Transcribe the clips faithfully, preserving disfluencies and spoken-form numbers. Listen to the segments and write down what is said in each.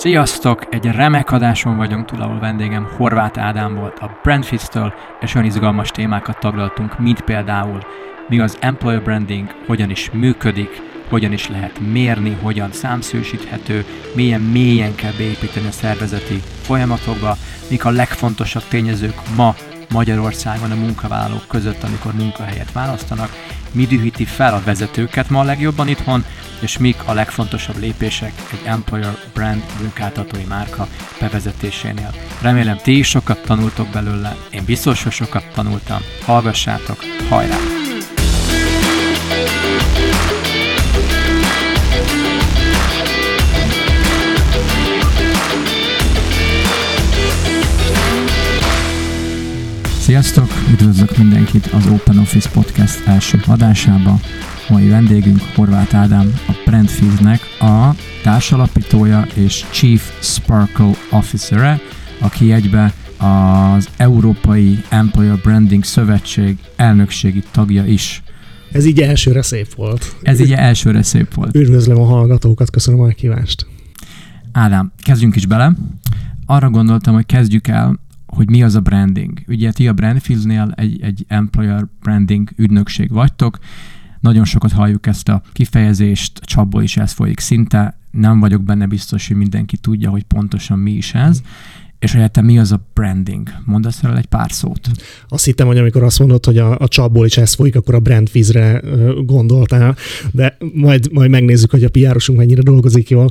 Sziasztok! Egy remek adáson vagyunk túl, ahol vendégem Horváth Ádám volt a Brandfiz-től, és olyan izgalmas témákat taglaltunk, mint például mi az employer branding, hogyan is működik, hogyan is lehet mérni, hogyan számszősíthető, milyen mélyen kell beépíteni a szervezeti folyamatokba, mik a legfontosabb tényezők ma Magyarországon a munkavállalók között, amikor munkahelyet választanak, mi dühíti fel a vezetőket ma a legjobban itthon, és mik a legfontosabb lépések egy employer brand munkáltatói márka bevezetésénél. Remélem ti is sokat tanultok belőle, én biztos, hogy sokat tanultam. Hallgassátok, hajrá! Sziasztok! Üdvözlök mindenkit az Open Office Podcast első adásába. Mai vendégünk Horváth Ádám, a Brandfiznek a társalapítója és Chief Sparkle Officer-e, aki egybe az Európai Employer Branding Szövetség elnökségi tagja is. Ez így elsőre szép volt. Ez így elsőre szép volt. Üdvözlöm a hallgatókat, köszönöm a meghívást. Ádám, kezdjünk is bele. Arra gondoltam, hogy kezdjük el, hogy mi az a branding. Ugye ti a Brandfiznél egy, egy employer branding ügynökség vagytok. Nagyon sokat halljuk ezt a kifejezést, a csapból is ez folyik szinte. Nem vagyok benne biztos, hogy mindenki tudja, hogy pontosan mi is ez. És hogy te mi az a branding? Mondasz erről egy pár szót? Azt hittem, hogy amikor azt mondod, hogy a, a csapból is ez folyik, akkor a Brandfizre gondoltál, de majd, majd megnézzük, hogy a pé er-osunk mennyire dolgozik jól.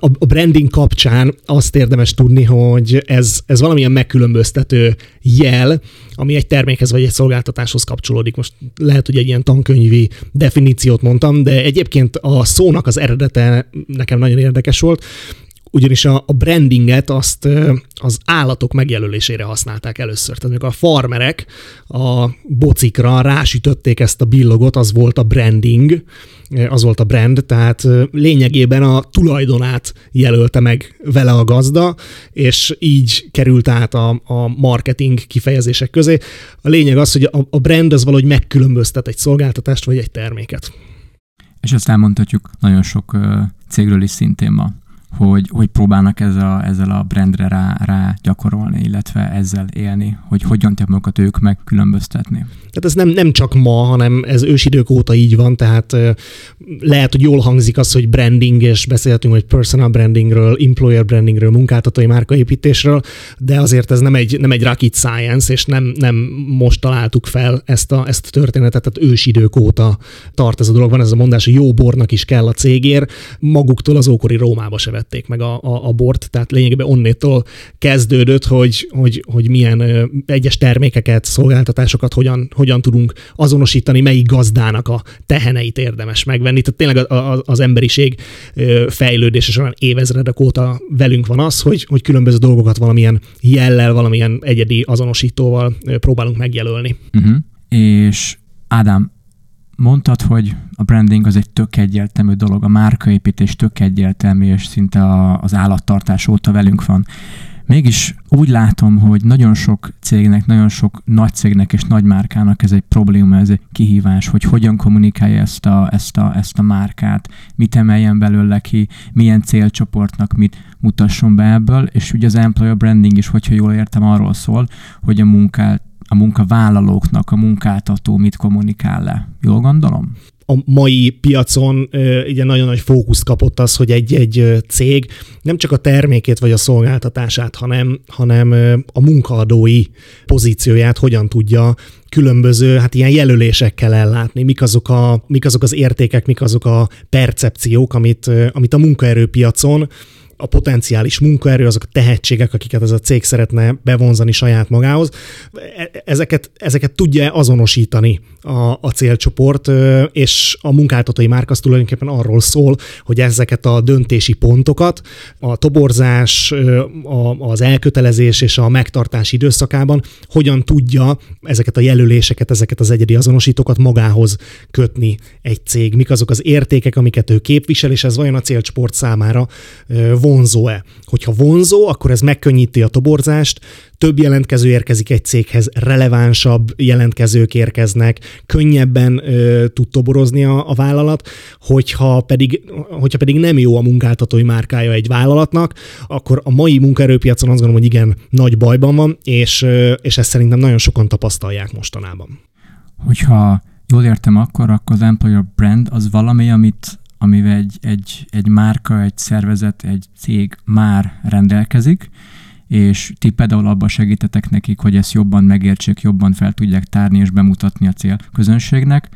A, a branding kapcsán azt érdemes tudni, hogy ez, ez valamilyen megkülönböztető jel, ami egy termékhez vagy egy szolgáltatáshoz kapcsolódik. Most lehet, hogy egy ilyen tankönyvi definíciót mondtam, de egyébként a szónak az eredete nekem nagyon érdekes volt, ugyanis a, a brandinget azt az állatok megjelölésére használták először. Tehát amikor a farmerek a bocikra rásütötték ezt a billogot, az volt a branding, az volt a brand, tehát lényegében a tulajdonát jelölte meg vele a gazda, és így került át a, a marketing kifejezések közé. A lényeg az, hogy a, a brand az valahogy megkülönböztet egy szolgáltatást vagy egy terméket. És ezt elmondhatjuk nagyon sok cégről is szintén ma. Hogy, hogy próbálnak ezzel a, ezzel a brandre rá, rá gyakorolni, illetve ezzel élni, hogy hogyan tudják magukat ők megkülönböztetni. Tehát ez nem, nem csak ma, hanem ez ősidők óta így van, tehát lehet, hogy jól hangzik az, hogy branding, és beszélhetünk, hogy personal brandingről, employer brandingről, munkáltatói márkaépítésről, de azért ez nem egy, nem egy rocket science, és nem, nem most találtuk fel ezt a, ezt a történetet, tehát ősidők óta tart ez a dolog. Van ez a mondás, hogy jó bornak is kell a cégér, maguktól az ókori Rómába se vették meg a, a, a bort, tehát lényegében onnétól kezdődött, hogy, hogy, hogy milyen ö, egyes termékeket, szolgáltatásokat hogyan, hogyan tudunk azonosítani, melyik gazdának a teheneit érdemes megvenni. Tehát tényleg a, a, az emberiség ö, fejlődése során évezredek óta velünk van az, hogy, hogy különböző dolgokat valamilyen jellel, valamilyen egyedi azonosítóval ö, próbálunk megjelölni. Uh-huh. És Ádám, mondtad, hogy a branding az egy tök egyértelmű dolog, a márkaépítés tök egyértelmű, és szinte a, az állattartás óta velünk van. Mégis úgy látom, hogy nagyon sok cégnek, nagyon sok nagy cégnek és nagy márkának ez egy probléma, ez egy kihívás, hogy hogyan kommunikálja ezt a, ezt a, ezt a márkát, mit emeljen belőle ki, milyen célcsoportnak mit mutasson be ebből, és ugye az employer branding is, hogyha jól értem, arról szól, hogy a munkát a munkavállalóknak, a munkáltató mit kommunikál le. Jól gondolom? A mai piacon ugye nagyon nagy fókusz kapott az, hogy egy-egy cég nem csak a termékét vagy a szolgáltatását, hanem, hanem a munkaadói pozícióját hogyan tudja különböző, hát ilyen jelölésekkel ellátni, mik azok, a, mik azok az értékek, mik azok a percepciók, amit, amit a munkaerőpiacon a potenciális munkaerő, azok a tehetségek, akiket ez a cég szeretne bevonzani saját magához, ezeket, ezeket tudja azonosítani a, a célcsoport, és a munkáltatói márka az tulajdonképpen arról szól, hogy ezeket a döntési pontokat a toborzás, a, az elkötelezés és a megtartás időszakában hogyan tudja ezeket a jelöléseket, ezeket az egyedi azonosítókat magához kötni egy cég. Mik azok az értékek, amiket ő képvisel, és ez vajon a célcsoport számára vonzó-e. Hogyha vonzó, akkor ez megkönnyíti a toborzást, több jelentkező érkezik egy céghez, relevánsabb jelentkezők érkeznek, könnyebben ö, tud toborozni a, a vállalat, hogyha pedig, hogyha pedig nem jó a munkáltatói márkája egy vállalatnak, akkor a mai munkaerőpiacon azt gondolom, hogy igen, nagy bajban van, és, ö, és ezt szerintem nagyon sokan tapasztalják mostanában. Hogyha jól értem, akkor, akkor az employer brand az valami, amit, amivel egy, egy, egy márka, egy szervezet, egy cég már rendelkezik, és ti például abban segítetek nekik, hogy ezt jobban megértsék, jobban fel tudják tárni és bemutatni a célközönségnek,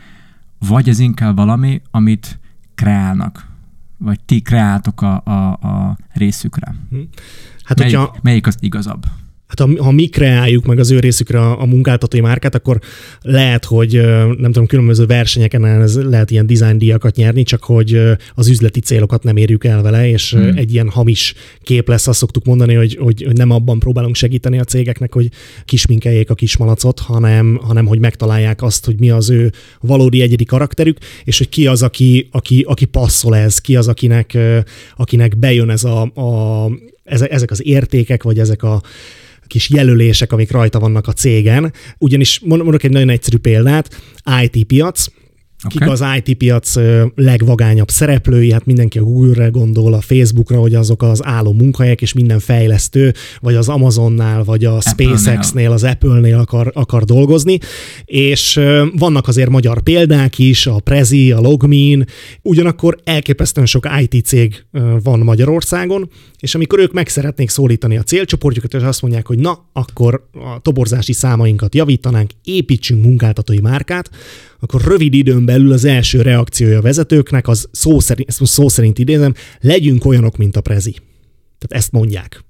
vagy ez inkább valami, amit kreálnak, vagy ti kreáltok a, a, a részükre. Hát, melyik, hogyha... melyik az igazabb? Hát ha mi kreáljuk meg az ő részükre a, a munkáltatói márkát, akkor lehet, hogy nem tudom, különböző versenyeken ez lehet ilyen design díjakat nyerni, csak hogy az üzleti célokat nem érjük el vele, és hmm. egy ilyen hamis kép lesz, azt szoktuk mondani, hogy, hogy nem abban próbálunk segíteni a cégeknek, hogy kisminkeljék a kismalacot, hanem, hanem hogy megtalálják azt, hogy mi az ő valódi egyedi karakterük, és hogy ki az, aki, aki, aki passzol ez, ki az, akinek, akinek bejön ez a, a, ezek az értékek, vagy ezek a kis jelölések, amik rajta vannak a cégen. Ugyanis mondok egy nagyon egyszerű példát, í té piac, okay. Kik az í té piac legvagányabb szereplői, hát mindenki a Google-re gondol, a Facebookra, hogy azok az álló munkahelyek, és minden fejlesztő, vagy az Amazonnál, vagy a SpaceX-nél, az Apple-nél akar, akar dolgozni, és vannak azért magyar példák is, a Prezi, a Logmin, ugyanakkor elképesztően sok í té cég van Magyarországon, és amikor ők meg szeretnék szólítani a célcsoportjukat, és azt mondják, hogy na, akkor a toborzási számainkat javítanánk, építsünk munkáltatói márkát, akkor rövid időn belül az első reakciója a vezetőknek, az szó szerint, szó szerint idézem, legyünk olyanok, mint a Prezi. Tehát ezt mondják.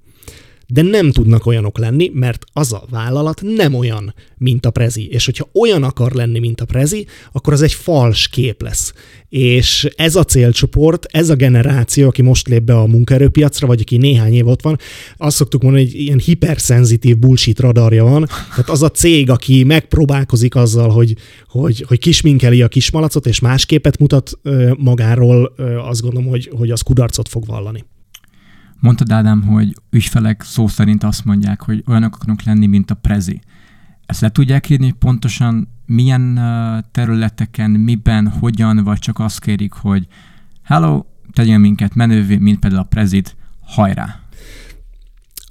De nem tudnak olyanok lenni, mert az a vállalat nem olyan, mint a Prezi. És hogyha olyan akar lenni, mint a Prezi, akkor az egy fals kép lesz. És ez a célcsoport, ez a generáció, aki most lép be a munkaerőpiacra, vagy aki néhány év ott van, azt szoktuk mondani, hogy ilyen hiperszenzitív bullshit radarja van. Tehát az a cég, aki megpróbálkozik azzal, hogy, hogy, hogy kisminkeli a kismalacot, és más képet mutat magáról, azt gondolom, hogy, hogy az kudarcot fog vallani. Mondtad, Ádám, hogy ügyfelek szó szerint azt mondják, hogy olyanok akarunk lenni, mint a Prezi. Ezt le tudják írni, hogy pontosan milyen területeken, miben, hogyan, vagy csak azt kérik, hogy hello, tegyél minket menővé, mint például a Prezit, hajrá!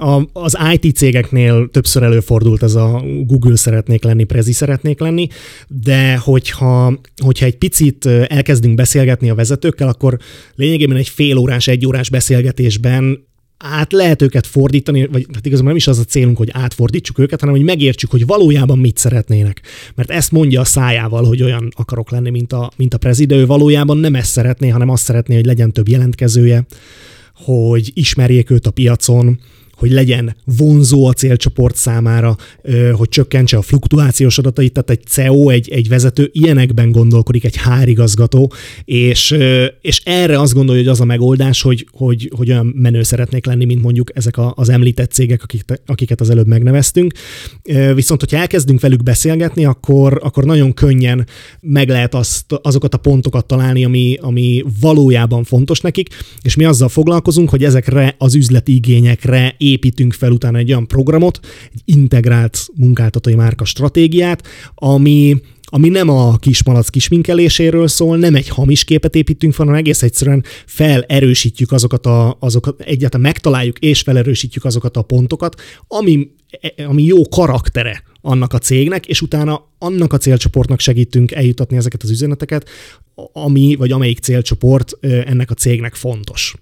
A, az í té cégeknél többször előfordult ez a Google szeretnék lenni, Prezi szeretnék lenni, de hogyha, hogyha egy picit elkezdünk beszélgetni a vezetőkkel, akkor lényegében egy fél órás, egy órás beszélgetésben át lehet őket fordítani, vagy hát igazából nem is az a célunk, hogy átfordítsuk őket, hanem hogy megértsük, hogy valójában mit szeretnének. Mert ezt mondja a szájával, hogy olyan akarok lenni, mint a, mint a Prezi, de ő valójában nem ezt szeretné, hanem azt szeretné, hogy legyen több jelentkezője, hogy ismerjék őt a piacon, hogy legyen vonzó a célcsoport számára, hogy csökkentse a fluktuációs adatait, tehát egy cé e o, egy, egy vezető ilyenekben gondolkodik, egy há er igazgató, és, és erre azt gondolja, hogy az a megoldás, hogy, hogy, hogy olyan menő szeretnék lenni, mint mondjuk ezek az említett cégek, akiket az előbb megneveztünk. Viszont, hogyha elkezdünk velük beszélgetni, akkor, akkor nagyon könnyen meg lehet azt, azokat a pontokat találni, ami, ami valójában fontos nekik, és mi azzal foglalkozunk, hogy ezekre az üzleti igényekre építünk fel utána egy olyan programot, egy integrált munkáltatói márka stratégiát, ami, ami nem a kismalac kisminkeléséről szól, nem egy hamis képet építünk fel, hanem egész egyszerűen felerősítjük azokat a, azokat, egyáltalán megtaláljuk és felerősítjük azokat a pontokat, ami, ami jó karaktere annak a cégnek, és utána annak a célcsoportnak segítünk eljutatni ezeket az üzeneteket, ami vagy amelyik célcsoport ennek a cégnek fontos.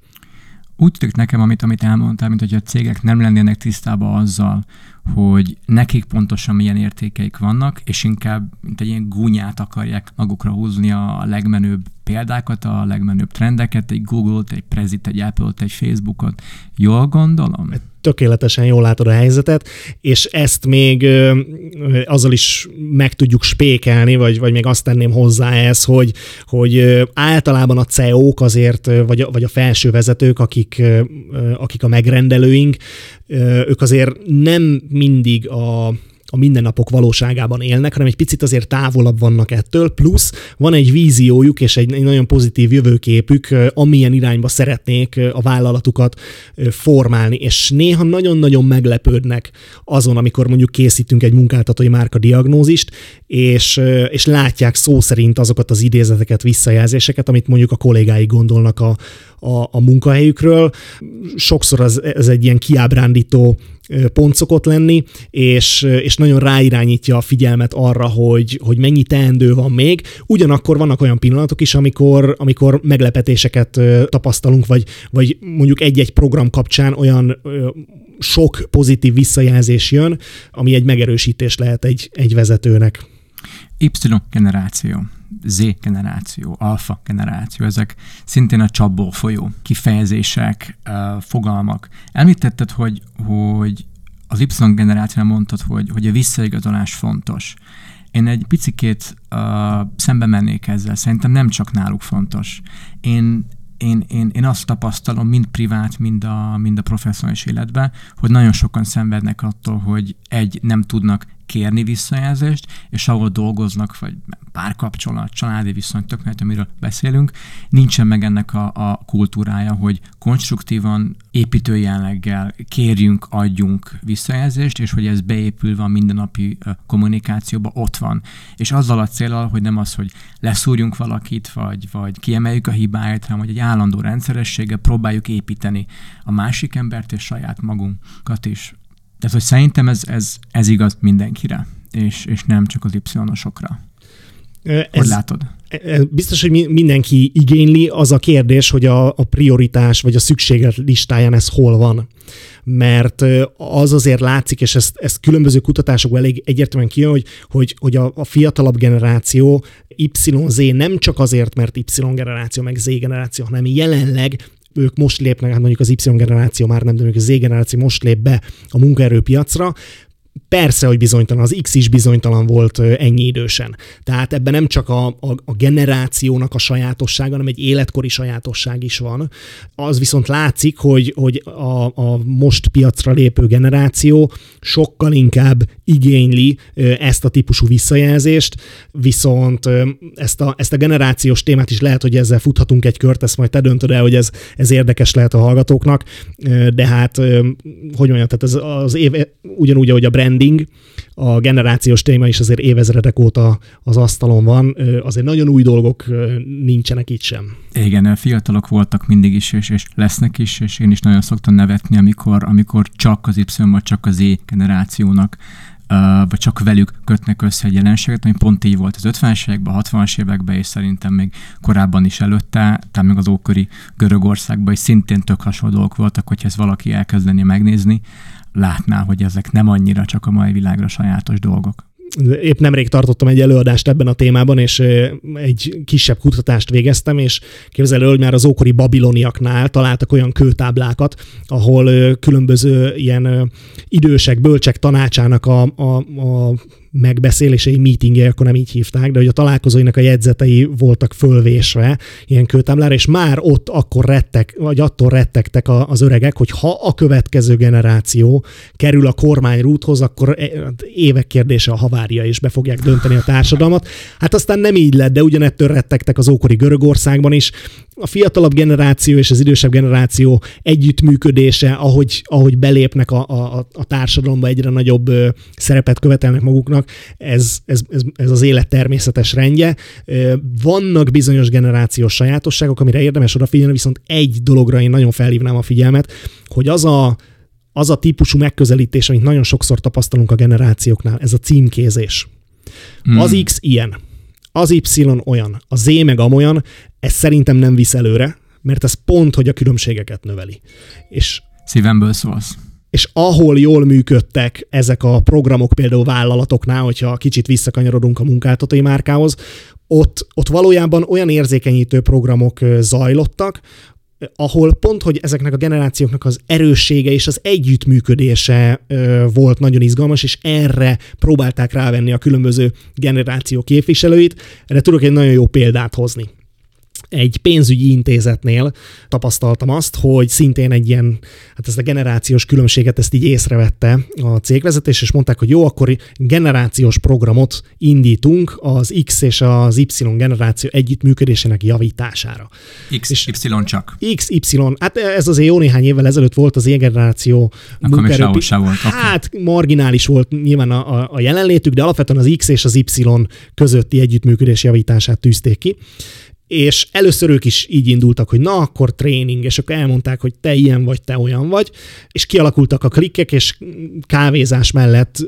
Úgy tűnik nekem, amit, amit elmondtál, mint hogy a cégek nem lennének tisztában azzal, hogy nekik pontosan milyen értékeik vannak, és inkább mint egy ilyen gúnyát akarják magukra húzni a legmenőbb példákat, a legmenőbb trendeket, egy Google-t, egy Prezit, egy Apple-t, egy Facebookot. Jól gondolom? Tökéletesen jól látod a helyzetet, és ezt még ö, ö, azzal is meg tudjuk spékelni, vagy, vagy még azt tenném hozzá ez, hogy, hogy ö, általában a cé e o-k azért, ö, vagy, vagy a felső vezetők, akik, ö, akik a megrendelőink, ö, ők azért nem mindig a a mindennapok valóságában élnek, hanem egy picit azért távolabb vannak ettől, plusz van egy víziójuk és egy nagyon pozitív jövőképük, amilyen irányba szeretnék a vállalatukat formálni, és néha nagyon-nagyon meglepődnek azon, amikor mondjuk készítünk egy munkáltatói márkadiagnózist, és, és látják szó szerint azokat az idézeteket, visszajelzéseket, amit mondjuk a kollégái gondolnak a, a, a munkahelyükről. Sokszor az, ez egy ilyen kiábrándító pont szokott lenni, és, és nagyon ráirányítja a figyelmet arra, hogy, hogy mennyi teendő van még. Ugyanakkor vannak olyan pillanatok is, amikor, amikor meglepetéseket tapasztalunk, vagy, vagy mondjuk egy-egy program kapcsán olyan sok pozitív visszajelzés jön, ami egy megerősítés lehet egy, egy vezetőnek. Y generáció, Z generáció, alfa generáció, ezek szintén a csapból folyó kifejezések, fogalmak. Említetted, hogy, hogy az Y generációnál mondtad, hogy, hogy a visszaigazolás fontos. Én egy picikét uh, szembe mennék ezzel, szerintem nem csak náluk fontos. Én, én, én, én azt tapasztalom, mind privát, mind a, mind a professzionális életben, hogy nagyon sokan szenvednek attól, hogy egy, nem tudnak kérni visszajelzést, és ahol dolgoznak, vagy párkapcsolat, családi viszony, tök lehet, amiről beszélünk, nincsen meg ennek a, a kultúrája, hogy konstruktívan, építő jelleggel kérjünk, adjunk visszajelzést, és hogy ez beépülve a mindennapi kommunikációba ott van. És azzal a céllal, hogy nem az, hogy leszúrjunk valakit, vagy, vagy kiemeljük a hibáját, hanem hogy egy állandó rendszerességgel próbáljuk építeni a másik embert és saját magunkat is. Tehát, hogy szerintem ez, ez, ez igaz mindenkire, és, és nem csak az Y-osokra. Hogy ez, látod? Ez biztos, hogy mindenki igényli, az a kérdés, hogy a, a prioritás vagy a szükséges listáján ez hol van. Mert az azért látszik, és ezt, ezt különböző kutatásokban elég egyértelműen kijön, hogy, hogy, hogy a, a fiatalabb generáció Y-Z nem csak azért, mert Y-generáció meg Z-generáció, hanem jelenleg ők most lépnek, hát mondjuk az Y-generáció már nem, de mondjuk a Z-generáció most lép be a munkaerőpiacra. Persze, hogy bizonytalan, az X is bizonytalan volt ennyi idősen. Tehát ebben nem csak a, a, a generációnak a sajátossága, hanem egy életkori sajátosság is van. Az viszont látszik, hogy, hogy a, a most piacra lépő generáció sokkal inkább igényli ezt a típusú visszajelzést, viszont ezt a, ezt a generációs témát is lehet, hogy ezzel futhatunk egy kört, ezt majd te döntöd el, hogy ez, ez érdekes lehet a hallgatóknak, de hát, hogy mondjam, tehát ez az év, ugyanúgy, ahogy a brand a generációs téma is azért évezredek óta az asztalon van, azért nagyon új dolgok nincsenek itt sem. Igen, fiatalok voltak mindig is, és, és lesznek is, és én is nagyon szoktam nevetni, amikor, amikor csak az Y, vagy csak az Z generációnak, vagy csak velük kötnek össze egy jelenséget, ami pont így volt az ötvenes években, a hatvanas években, és szerintem még korábban is előtte, tehát még az ókori Görögországban is szintén tök hasonló dolgok voltak, hogyha ezt valaki elkezdeni megnézni, látná, hogy ezek nem annyira csak a mai világra sajátos dolgok. Épp nemrég tartottam egy előadást ebben a témában, és egy kisebb kutatást végeztem, és képzeld el, hogy már az ókori babiloniaknál találtak olyan kőtáblákat, ahol különböző ilyen idősek, bölcsek tanácsának a, a, a megbeszélései, meetingje, akkor nem így hívták, de hogy a találkozóinak a jegyzetei voltak fölvésve ilyen kőtáblára, és már ott akkor rettek, vagy attól rettegtek az öregek, hogy ha a következő generáció kerül a kormányrúthoz, akkor évek kérdése a havárja, és be fogják dönteni a társadalmat. Hát aztán nem így lett, de ugyanettől rettegtek az ókori Görögországban is. A fiatalabb generáció és az idősebb generáció együttműködése, ahogy, ahogy belépnek a, a, a társadalomba, egyre nagyobb szerepet követelnek maguknak, Ez, ez, ez az élet természetes rendje. Vannak bizonyos generációs sajátosságok, amire érdemes odafigyelni, viszont egy dologra én nagyon felhívnám a figyelmet, hogy az a, az a típusú megközelítés, amit nagyon sokszor tapasztalunk a generációknál, ez a címkézés. Hmm. Az X ilyen, az Y olyan, a Z meg amolyan, ez szerintem nem visz előre, mert ez pont, hogy a különbségeket növeli. És szívemből szólsz. És ahol jól működtek ezek a programok, például vállalatoknál, hogyha kicsit visszakanyarodunk a munkáltatói márkához, ott, ott valójában olyan érzékenyítő programok zajlottak, ahol pont, hogy ezeknek a generációknak az erőssége és az együttműködése volt nagyon izgalmas, és erre próbálták rávenni a különböző generáció képviselőit. Erre tudok egy nagyon jó példát hozni. egy pénzügyi intézetnél tapasztaltam azt, hogy szintén egy ilyen, hát ezt a generációs különbséget ezt így észrevette a cégvezetés, és mondták, hogy jó, akkor generációs programot indítunk az X és az Y generáció együttműködésének javítására. X, és Y csak. X, Y. Hát ez azért jó néhány évvel ezelőtt volt az ilyen generáció munkaerőpi... Hát marginális volt nyilván a, a, a jelenlétük, de alapvetően az X és az Y közötti együttműködés javítását tűzték ki. És először ők is így indultak, hogy na, akkor tréning, és akkor elmondták, hogy te ilyen vagy, te olyan vagy, és kialakultak a klikkek, és kávézás mellett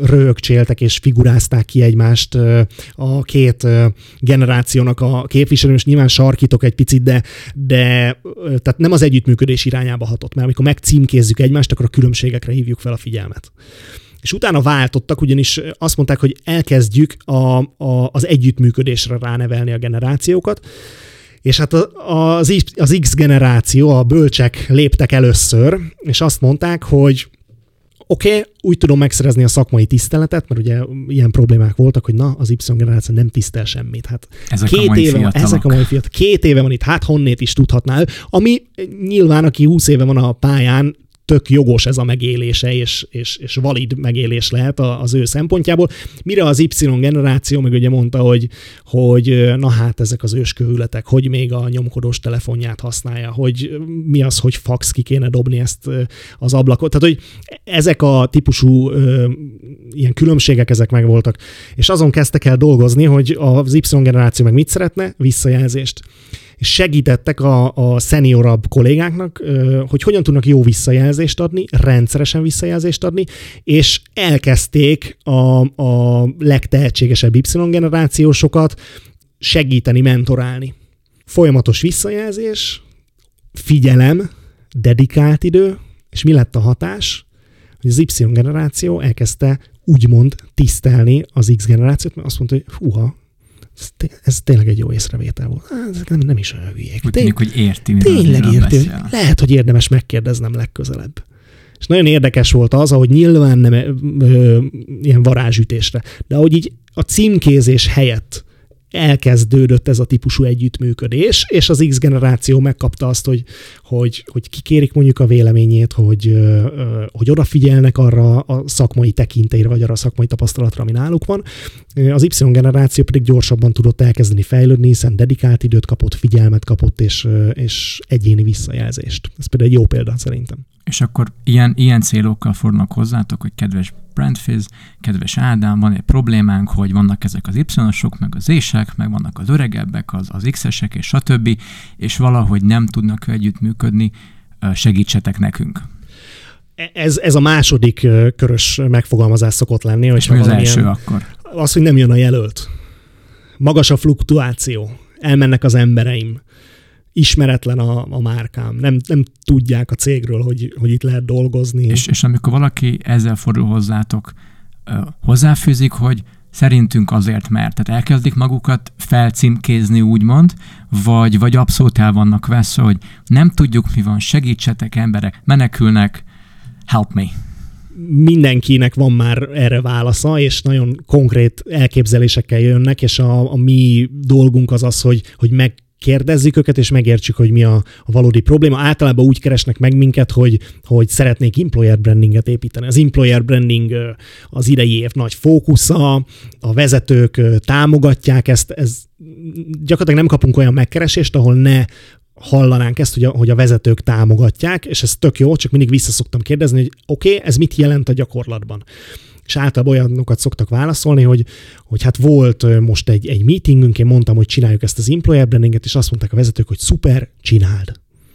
röhögcséltek, és figurázták ki egymást a két generációnak a képviselő, és nyilván sarkítok egy picit, de, de tehát nem az együttműködés irányába hatott, mert amikor megcímkézzük egymást, akkor a különbségekre hívjuk fel a figyelmet. És utána váltottak, ugyanis azt mondták, hogy elkezdjük a, a, az együttműködésre ránevelni a generációkat, és hát az, az X generáció, a bölcsek léptek először, és azt mondták, hogy oké, okay, úgy tudom megszerezni a szakmai tiszteletet, mert ugye ilyen problémák voltak, hogy na, az Y generáció nem tisztel semmit. Hát ezek két a mai éve, ezek a mai fiatalok. Két éve van itt, hát honnét is tudhatná ő, ami nyilván, aki húsz éve van a pályán, tök jogos ez a megélése, és, és, és valid megélés lehet az ő szempontjából. Mire az Y generáció meg ugye mondta, hogy, hogy na hát ezek az őskövületek, hogy még a nyomkodós telefonját használja, hogy mi az, hogy fax, ki kéne dobni ezt az ablakot. Tehát, hogy ezek a típusú ö, ilyen különbségek, ezek megvoltak. És azon kezdtek el dolgozni, hogy az Y generáció meg mit szeretne? Visszajelzést. És segítettek a, a szeniorabb kollégáknak, hogy hogyan tudnak jó visszajelzést adni, rendszeresen visszajelzést adni, és elkezdték a, a legtehetségesebb Y-generációsokat segíteni, mentorálni. Folyamatos visszajelzés, figyelem, dedikált idő, és mi lett a hatás? Hogy az Y-generáció elkezdte úgymond tisztelni az X-generációt, mert azt mondta, hogy húha, Ez, té- ez tényleg egy jó észrevétel volt. Ez nem, nem is olyan hülyék. Úgy tűnik, hogy érti, tényleg érti. Beszél. Lehet, hogy érdemes megkérdeznem legközelebb. És nagyon érdekes volt az, ahogy nyilván nem ö, ö, ilyen varázsütésre, de ahogy így a címkézés helyett elkezdődött ez a típusú együttműködés, és az X generáció megkapta azt, hogy, hogy, hogy kikérik mondjuk a véleményét, hogy, hogy odafigyelnek arra a szakmai tekintélyre, vagy arra a szakmai tapasztalatra, ami náluk van. Az Y generáció pedig gyorsabban tudott elkezdeni fejlődni, hiszen dedikált időt kapott, figyelmet kapott, és, és egyéni visszajelzést. Ez például egy jó példa szerintem. És akkor ilyen, ilyen célokkal fordulnak hozzátok, hogy kedves Brandfiz, kedves Ádám, van egy problémánk, hogy vannak ezek az Y-osok, meg az Z-sek, meg vannak az öregebbek, az, az X-esek, és stb., és valahogy nem tudnak együttműködni, segítsetek nekünk. Ez, ez a második körös megfogalmazás szokott lenni. És mi az első ilyen, akkor? Az, hogy nem jön a jelölt. Magas a fluktuáció. Elmennek az embereim. Ismeretlen a, a márkám. Nem, nem tudják a cégről, hogy, hogy itt lehet dolgozni. És, és amikor valaki ezzel fordul hozzátok, hozzáfűzik, hogy szerintünk azért, mert. Tehát elkezdik magukat felcímkézni, úgymond, vagy, vagy abszolút el vannak veszve, hogy nem tudjuk, mi van, segítsetek emberek, menekülnek, help me. Mindenkinek van már erre válasza, és nagyon konkrét elképzelésekkel jönnek, és a, a mi dolgunk az az, hogy, hogy meg kérdezzük őket, és megértsük, hogy mi a, a valódi probléma. Általában úgy keresnek meg minket, hogy, hogy szeretnék employer brandinget építeni. Az employer branding az idei év nagy fókusza, a vezetők támogatják ezt. Ez, gyakorlatilag nem kapunk olyan megkeresést, ahol ne hallanánk ezt, hogy a, hogy a vezetők támogatják, és ez tök jó, csak mindig vissza szoktam kérdezni, hogy oké, okay, ez mit jelent a gyakorlatban? És általában olyanokat szoktak válaszolni, hogy, hogy hát volt most egy, egy meetingünk, én mondtam, hogy csináljuk ezt az employer brandinget, és azt mondták a vezetők, hogy szuper, csináld.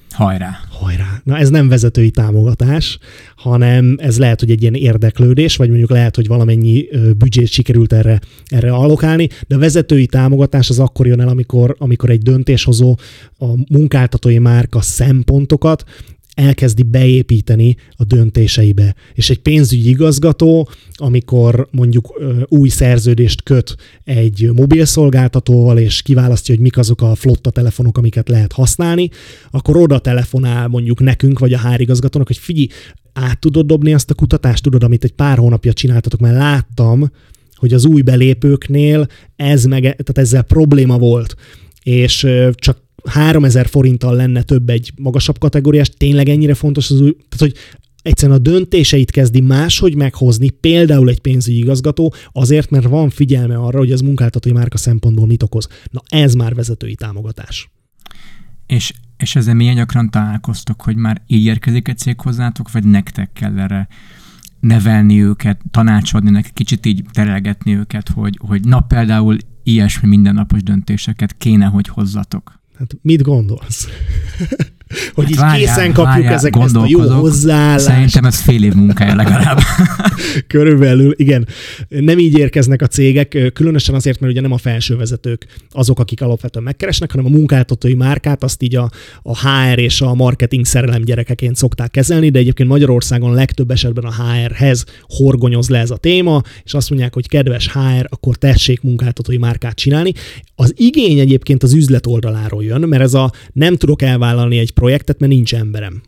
Hajrá. Hajrá. Na ez nem vezetői támogatás, hanem ez lehet, hogy egy ilyen érdeklődés, vagy mondjuk lehet, hogy valamennyi büdzsét sikerült erre, erre allokálni, de a vezetői támogatás az akkor jön el, amikor, amikor egy döntéshozó a munkáltatói márka szempontokat elkezdi beépíteni a döntéseibe. És egy pénzügyi igazgató, amikor mondjuk ö, új szerződést köt egy mobilszolgáltatóval, és kiválasztja, hogy mik azok a flotta telefonok, amiket lehet használni, akkor oda telefonál mondjuk nekünk, vagy a há er igazgatónak, hogy figyelj, át tudod dobni azt a kutatást, tudod, amit egy pár hónapja csináltatok, mert láttam, hogy az új belépőknél ez meg, tehát ezzel probléma volt. és csak háromezer forinttal lenne több egy magasabb kategóriás, tényleg ennyire fontos az új... Tehát, hogy egyszerűen a döntéseit kezdi máshogy meghozni, például egy pénzügyi igazgató, azért, mert van figyelme arra, hogy az munkáltatói márka szempontból mit okoz. Na ez már vezetői támogatás. És, és ezzel milyen gyakran találkoztok, hogy már így érkezik egy cég hozzátok, vagy nektek kell erre nevelni őket, tanácsadni nekik, kicsit így terelgetni őket, hogy, hogy na például ilyesmi mindennapos döntéseket kéne, hogy hozzatok? Hát mit gondolsz? Hogy hát így várjá, készen kapjuk várjá, ezek ezt a jó hozzáállást. Szerintem ez fél év munkája legalább. Körülbelül, igen. Nem így érkeznek a cégek, különösen azért, mert ugye nem a felsővezetők azok, akik alapvetően megkeresnek, hanem a munkáltatói márkát azt így a, a há er és a marketing szerelem gyerekeként szokták kezelni, de egyébként Magyarországon legtöbb esetben a há erhez horgonyoz le ez a téma, és azt mondják, hogy kedves há er, akkor tessék munkáltatói márkát csinálni. Az igény egyébként az üzlet oldaláról jön, mert ez a nem tudok elvállalni egy projektet, mert nincs emberem.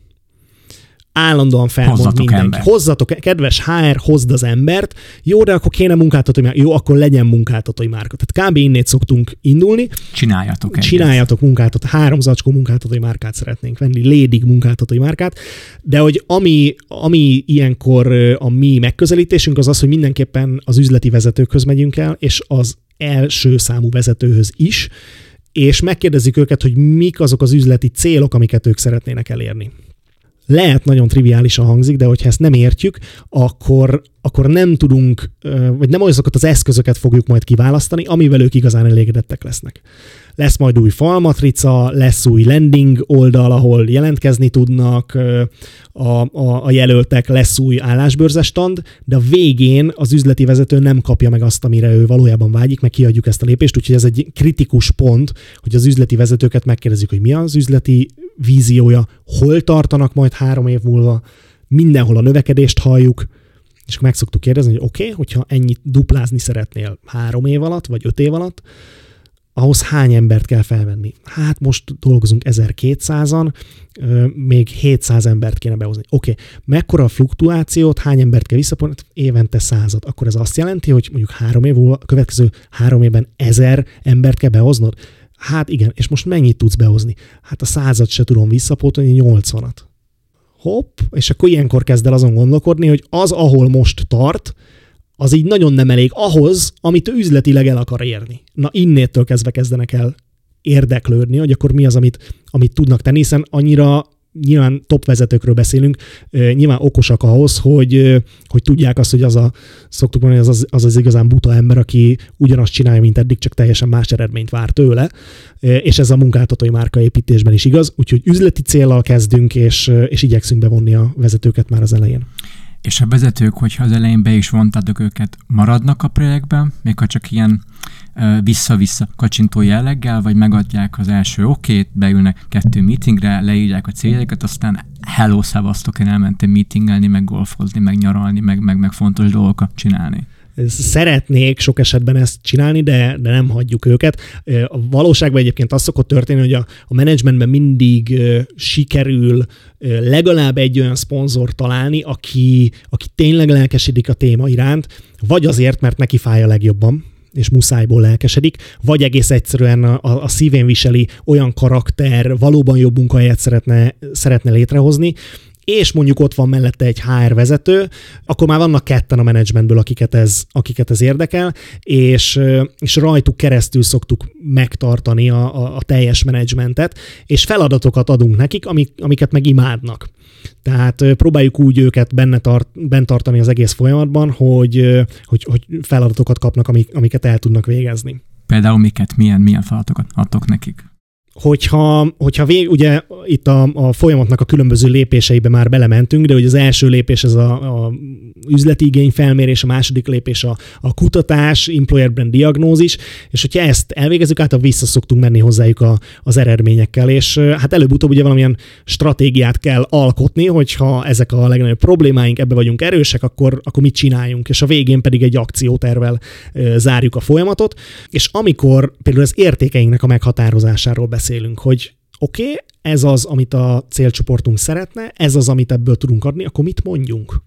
Állandóan felmond hozzatok mindenki. Ember. Hozzatok, kedves há er, hozd az embert. Jó, de akkor kéne munkáltatói márka. Jó, akkor legyen munkáltatói márka. Tehát kb. Innét szoktunk indulni. Csináljatok. Csináljatok munkáltatói, három zacskó munkáltatói márkát szeretnénk venni, lédig munkáltatói márkát. De hogy ami, ami ilyenkor a mi megközelítésünk az az, hogy mindenképpen az üzleti vezetőkhöz megyünk el, és az első számú vezetőhöz is, és megkérdezzük őket, hogy mik azok az üzleti célok, amiket ők szeretnének elérni. Lehet nagyon triviálisan hangzik, de hogyha ezt nem értjük, akkor, akkor nem tudunk, vagy nem azokat az eszközöket fogjuk majd kiválasztani, amivel ők igazán elégedettek lesznek. Lesz majd új falmatrica, lesz új landing oldal, ahol jelentkezni tudnak a, a, a jelöltek, lesz új állásbőrzestand, de a végén az üzleti vezető nem kapja meg azt, amire ő valójában vágyik, meg kiadjuk ezt a lépést, úgyhogy ez egy kritikus pont, hogy az üzleti vezetőket megkérdezzük, hogy mi az üzleti víziója, hol tartanak majd három év múlva, mindenhol a növekedést halljuk, és meg szoktuk kérdezni, hogy oké, okay, hogyha ennyit duplázni szeretnél három év alatt, vagy öt év alatt, ahhoz hány embert kell felvenni? Hát most dolgozunk ezerkétszázan, még hétszáz embert kéne behozni. Oké, okay. Mekkora a fluktuációt, hány embert kell visszapolni? Évente százat. Akkor ez azt jelenti, hogy mondjuk három év múlva, a következő három évben ezer embert kell behoznod? Hát igen, és most mennyit tudsz behozni? Hát a százat se tudom visszapótolni, nyolcvanat. Hopp, és akkor ilyenkor kezd el azon gondolkodni, hogy az, ahol most tart, az így nagyon nem elég ahhoz, amit ő üzletileg el akar érni. Na, innétől kezdve kezdenek el érdeklődni, hogy akkor mi az, amit, amit tudnak tenni, hiszen annyira nyilván top vezetőkről beszélünk, nyilván okosak ahhoz, hogy, hogy tudják azt, hogy az a, szoktuk mondani, az, az az igazán buta ember, aki ugyanazt csinálja, mint eddig, csak teljesen más eredményt vár tőle, és ez a munkáltatói márkaépítésben is igaz, úgyhogy üzleti céllal kezdünk, és, és igyekszünk bevonni a vezetőket már az elején. És a vezetők, hogyha az elején be is vontatok őket, maradnak a projektben, még ha csak ilyen ö, vissza-vissza kacsintó jelleggel, vagy megadják az első okét, beülnek kettő meetingre, leírják a céljaikat, aztán hello, szevasztok, én elmentem meetingelni, meg golfozni, meg nyaralni, meg, meg, meg fontos dolgokat csinálni. Szeretnék sok esetben ezt csinálni, de, de nem hagyjuk őket. A valóságban egyébként az szokott történni, hogy a, a menedzsmentben mindig sikerül legalább egy olyan szponzort találni, aki, aki tényleg lelkesedik a téma iránt, vagy azért, mert neki fáj a legjobban, és muszájból lelkesedik, vagy egész egyszerűen a, a szívén viseli, olyan karakter, valóban jobb munkahelyet szeretne, szeretne létrehozni, és mondjuk ott van mellette egy há er vezető, akkor már vannak ketten a menedzsmentből, akiket ez, akiket ez érdekel, és, és rajtuk keresztül szoktuk megtartani a, a, a teljes menedzsmentet, és feladatokat adunk nekik, amik, amiket meg imádnak. Tehát próbáljuk úgy őket benne tart, bent tartani az egész folyamatban, hogy, hogy, hogy feladatokat kapnak, amik, amiket el tudnak végezni. Például miket, milyen, milyen feladatokat adtok nekik? Hogyha, hogyha vég, ugye itt a, a folyamatnak a különböző lépéseibe már belementünk, de ugye az első lépés ez a, a üzleti igényfelmérés, a második lépés a, a kutatás, employer brand diagnózis, és hogyha ezt elvégezzük, által vissza szoktunk menni hozzájuk a, az eredményekkel, és hát előbb-utóbb ugye valamilyen stratégiát kell alkotni, hogyha ezek a legnagyobb problémáink, ebbe vagyunk erősek, akkor, akkor mit csináljunk, és a végén pedig egy akciótervvel zárjuk a folyamatot, és amikor például az értékeinknek a meghatározásáról beszélünk, Beszélünk, hogy oké, okay, ez az, amit a célcsoportunk szeretne, ez az, amit ebből tudunk adni, akkor mit mondjunk?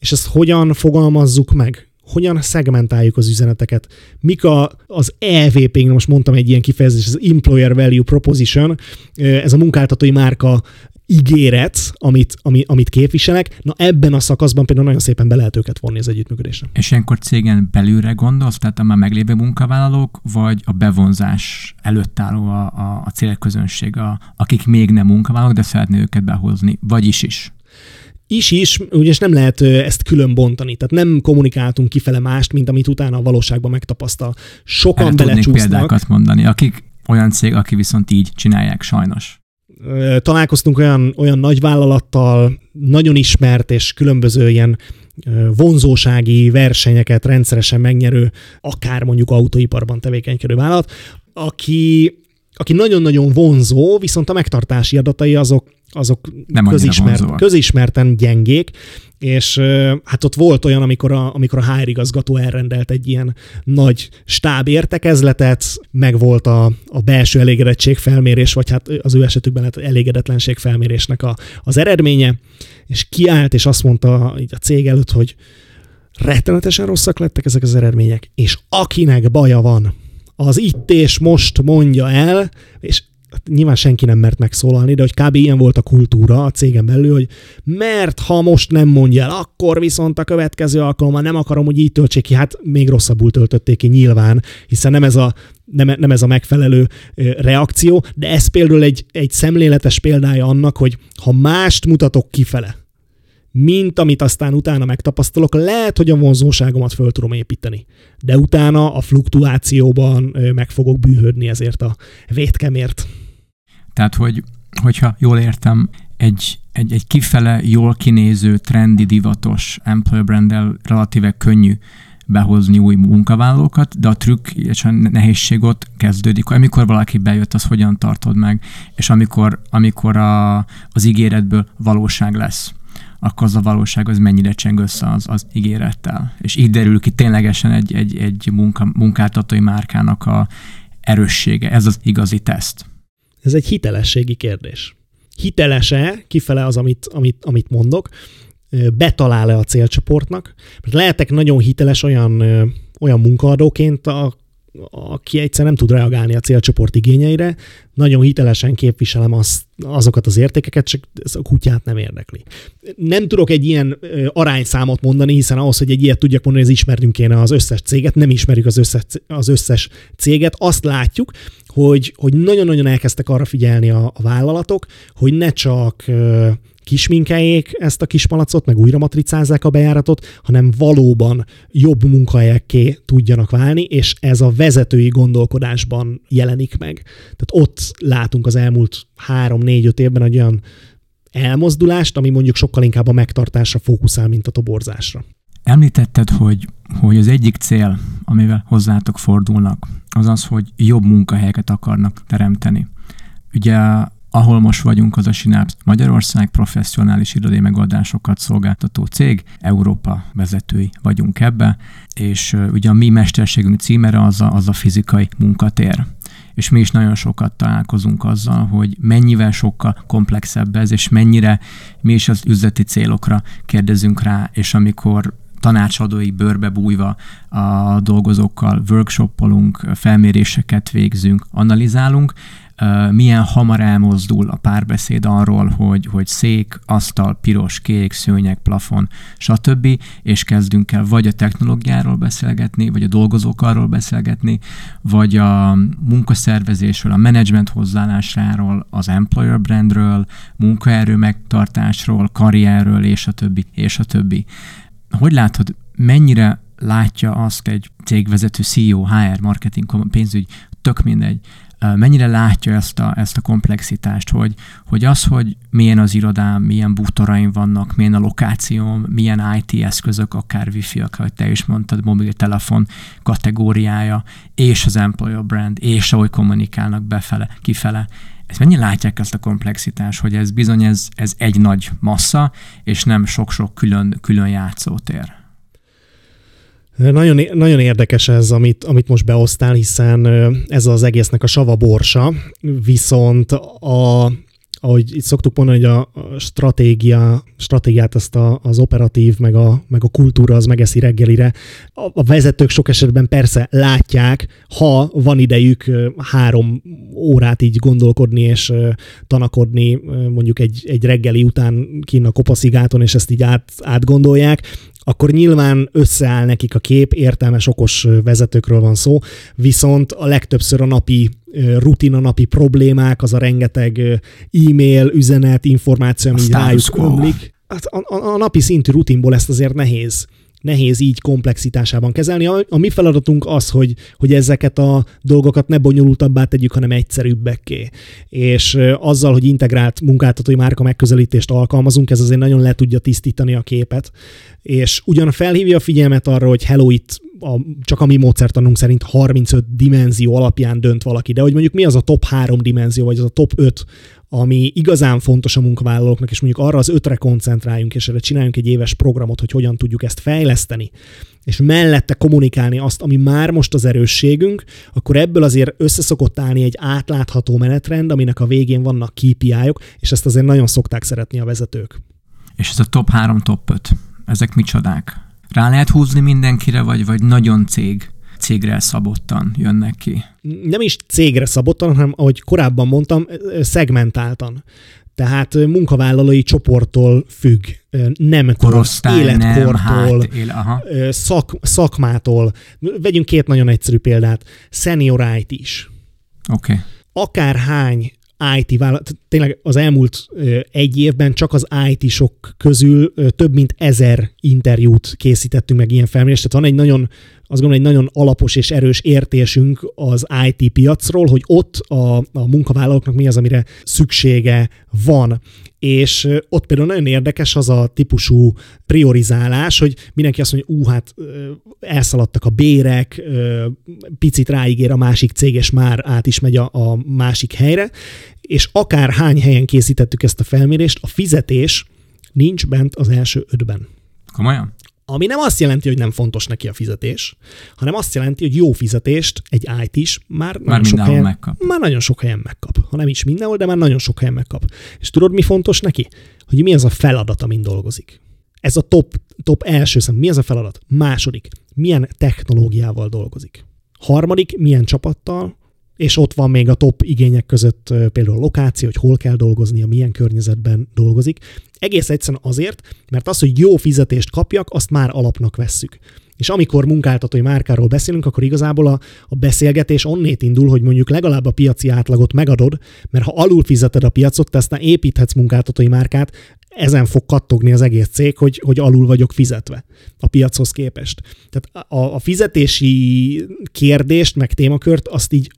És ezt hogyan fogalmazzuk meg? hogyan szegmentáljuk az üzeneteket, mik a, az E V P-ink, most mondtam egy ilyen kifejezés, az Employer Value Proposition, ez a munkáltatói márka ígéret, amit, ami, amit képviselek, na ebben a szakaszban például nagyon szépen be lehet őket vonni az együttműködésre. És ilyenkor cégen belülre gondolsz, tehát a már meglévő munkavállalók, vagy a bevonzás előtt álló a, a, a célközönség, a, akik még nem munkavállalók, de szeretné őket behozni, vagyis is? Is is, ugyanis nem lehet ezt külön bontani, tehát nem kommunikáltunk kifele mást, mint amit utána a valóságban megtapasztal. Sokan erre belecsúsznak. Tudnék példákat mondani, akik olyan cég, aki viszont így csinálják sajnos. Találkoztunk olyan, olyan nagyvállalattal, nagyon ismert és különböző ilyen vonzósági versenyeket rendszeresen megnyerő, akár mondjuk autóiparban tevékenykedő vállalat, aki, aki nagyon-nagyon vonzó, viszont a megtartási adatai azok, azok közismert, közismerten gyengék, és hát ott volt olyan, amikor a, amikor a há er igazgató elrendelt egy ilyen nagy stáb értekezletet, meg volt a, a belső elégedettségfelmérés, vagy hát az ő esetükben hát elégedetlenségfelmérésnek a, az eredménye, és kiállt, és azt mondta így a cég előtt, hogy rettenetesen rosszak lettek ezek az eredmények, és akinek baja van, az itt és most mondja el, és nyilván senki nem mert megszólalni, de hogy kb. Ilyen volt a kultúra a cégen belül, hogy mert ha most nem mondja el, akkor viszont a következő alkalommal nem akarom, hogy így töltsék ki, hát még rosszabbul töltötték ki nyilván, hiszen nem ez a, nem, nem ez a megfelelő reakció, de ez például egy, egy szemléletes példája annak, hogy ha mást mutatok kifele, mint amit aztán utána megtapasztalok, lehet, hogy a vonzóságomat föl tudom építeni. De utána a fluktuációban meg fogok bűhődni ezért a vétkemért. Tehát, hogy, hogyha jól értem, egy, egy, egy kifele jól kinéző, trendi, divatos employer branddel relatíve könnyű behozni új munkavállalókat, de a trükk és a nehézség ott kezdődik. Amikor valaki bejött, az hogyan tartod meg, és amikor, amikor a, az ígéretből valóság lesz, akkor az a valóság az mennyire cseng össze az, az ígérettel. És így derül ki ténylegesen egy, egy, egy munka, munkáltatói márkának a erőssége. Ez az igazi teszt. Ez egy hitelességi kérdés. Hiteles-e kifele az, amit, amit, amit mondok? Betalál-e a célcsoportnak? Lehetek nagyon hiteles olyan, olyan munkaadóként, a, aki egyszer nem tud reagálni a célcsoport igényeire, nagyon hitelesen képviselem az, azokat az értékeket, csak ez a kutyát nem érdekli. Nem tudok egy ilyen arányszámot mondani, hiszen ahhoz, hogy egy ilyet tudjak mondani, az ismernünk kéne az összes céget, nem ismerjük az összes, az összes céget. Azt látjuk, hogy, hogy nagyon-nagyon elkezdtek arra figyelni a, a vállalatok, hogy ne csak kisminkeljék ezt a kispalacot, meg újra matricázzák a bejáratot, hanem valóban jobb munkahelyekké tudjanak válni, és ez a vezetői gondolkodásban jelenik meg. Tehát ott látunk az elmúlt három-négy-öt évben egy olyan elmozdulást, ami mondjuk sokkal inkább a megtartásra fókuszál, mint a toborzásra. Említetted, hogy, hogy az egyik cél, amivel hozzátok fordulnak, az az, hogy jobb munkahelyeket akarnak teremteni. Ugye ahol most vagyunk, az a Sinaps Magyarország, professzionális irodai megoldásokat szolgáltató cég, Európa vezetői vagyunk ebbe, és ugye a mi mesterségünk címere az a, az a fizikai munkatér. És mi is nagyon sokat találkozunk azzal, hogy mennyivel sokkal komplexebb ez, és mennyire mi is az üzleti célokra kérdezünk rá, és amikor tanácsadói bőrbe bújva a dolgozókkal workshopolunk, felméréseket végzünk, analizálunk, milyen hamar elmozdul a párbeszéd arról, hogy, hogy szék, asztal, piros, kék, szőnyeg, plafon, stb. És kezdünk el vagy a technológiáról beszélgetni, vagy a dolgozók arról beszélgetni, vagy a munkaszervezésről, a menedzsment hozzáállásáról, az employer brandről, munkaerő megtartásról, karrierről, és a többi, és a többi. Hogy látod, mennyire látja azt egy cégvezető, C E O, há er, marketing, pénzügy, tök mindegy, mennyire látja ezt a, ezt a komplexitást, hogy, hogy az, hogy milyen az irodám, milyen bútoraim vannak, milyen a lokációm, milyen I T eszközök, akár wifi, akár te is mondtad, mobiltelefon kategóriája, és az employer brand, és ahogy kommunikálnak befele, kifele. Ezt mennyire látják ezt a komplexitást, hogy ez bizony ez, ez egy nagy massza, és nem sok-sok külön, külön játszótér? Nagyon, nagyon érdekes ez, amit, amit most beosztál, hiszen ez az egésznek a savaborsa, viszont a, ahogy itt szoktuk mondani, hogy a stratégia, stratégiát ezt a, az operatív, meg a, meg a kultúra az megeszi reggelire. A, a vezetők sok esetben persze látják, ha van idejük három órát így gondolkodni és tanakodni mondjuk egy, egy reggeli után kint a kopaszigáton, és ezt így át, átgondolják, akkor nyilván összeáll nekik a kép, értelmes, okos vezetőkről van szó, viszont a legtöbbször a napi rutin, a napi problémák, az a rengeteg e-mail, üzenet, információ, ami rájuk ömlik. A, a, a napi szintű rutinból ezt azért nehéz. nehéz így komplexitásában kezelni. A, a mi feladatunk az, hogy, hogy ezeket a dolgokat ne bonyolultabbá tegyük, hanem egyszerűbbekké. És azzal, hogy integrált munkáltatói márka megközelítést alkalmazunk, ez azért nagyon le tudja tisztítani a képet. És ugyan felhívja a figyelmet arra, hogy hello, itt a, csak a mi módszertanunk szerint harmincöt dimenzió alapján dönt valaki, de hogy mondjuk mi az a top három dimenzió, vagy az a top öt, ami igazán fontos a munkavállalóknak, és mondjuk arra az ötre koncentráljunk, és erre csináljunk egy éves programot, hogy hogyan tudjuk ezt fejleszteni, és mellette kommunikálni azt, ami már most az erősségünk, akkor ebből azért összeszokott állni egy átlátható menetrend, aminek a végén vannak ká pé í-ok, és ezt azért nagyon szokták szeretni a vezetők. És ez a top három, top öt, ezek micsodák? Rá lehet húzni mindenkire, vagy, vagy nagyon cég? Cégre szabottan jönnek ki. Nem is cégre szabottan, hanem ahogy korábban mondtam, szegmentáltan. Tehát munkavállalói csoporttól függ, nemtől, életkortól, nem, él, szak, szakmától. Vegyünk két nagyon egyszerű példát. Senior i té is. Oké. Okay. Akárhány i té vállalat, tényleg az elmúlt egy évben csak az i té-sok közül több mint ezer interjút készítettünk meg ilyen felmérést. Tehát van egy nagyon, azt gondolom, egy nagyon alapos és erős értésünk az i té piacról, hogy ott a, a munkavállalóknak mi az, amire szüksége van. És ott például nagyon érdekes az a típusú priorizálás, hogy mindenki azt mondja, ú, hát elszaladtak a bérek, picit ráigér a másik cég, és már át is megy a, a másik helyre, és akárhány helyen készítettük ezt a felmérést, a fizetés nincs bent az első ötben. Komolyan? Ami nem azt jelenti, hogy nem fontos neki a fizetés, hanem azt jelenti, hogy jó fizetést egy i té-s már, már, már nagyon sok helyen megkap. Ha nem is mindenhol, de már nagyon sok helyen megkap. És tudod, mi fontos neki? Hogy mi az a feladat, amin dolgozik. Ez a top, top első szem. Mi az a feladat? Második, milyen technológiával dolgozik. Harmadik, milyen csapattal, és ott van még a top igények között például a lokáció, hogy hol kell dolgoznia, milyen környezetben dolgozik. Egész egyszerűen azért, mert az, hogy jó fizetést kapjak, azt már alapnak vesszük. És amikor munkáltatói márkáról beszélünk, akkor igazából a, a beszélgetés onnét indul, hogy mondjuk legalább a piaci átlagot megadod, mert ha alul fizeted a piacot, te aztán építhetsz munkáltatói márkát, ezen fog kattogni az egész cég, hogy, hogy alul vagyok fizetve a piachoz képest. Tehát a, a fizetési kérdést, meg témakört azt így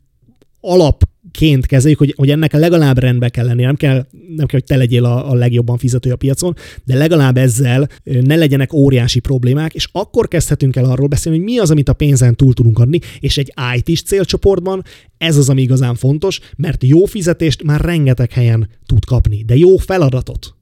alapként kezeljük, hogy, hogy ennek legalább rendben kell lennie. Nem kell, nem kell, hogy te legyél a, a legjobban fizető a piacon, de legalább ezzel ne legyenek óriási problémák, és akkor kezdhetünk el arról beszélni, hogy mi az, amit a pénzen túl tudunk adni, és egy i té-s célcsoportban ez az, ami igazán fontos, mert jó fizetést már rengeteg helyen tud kapni, de jó feladatot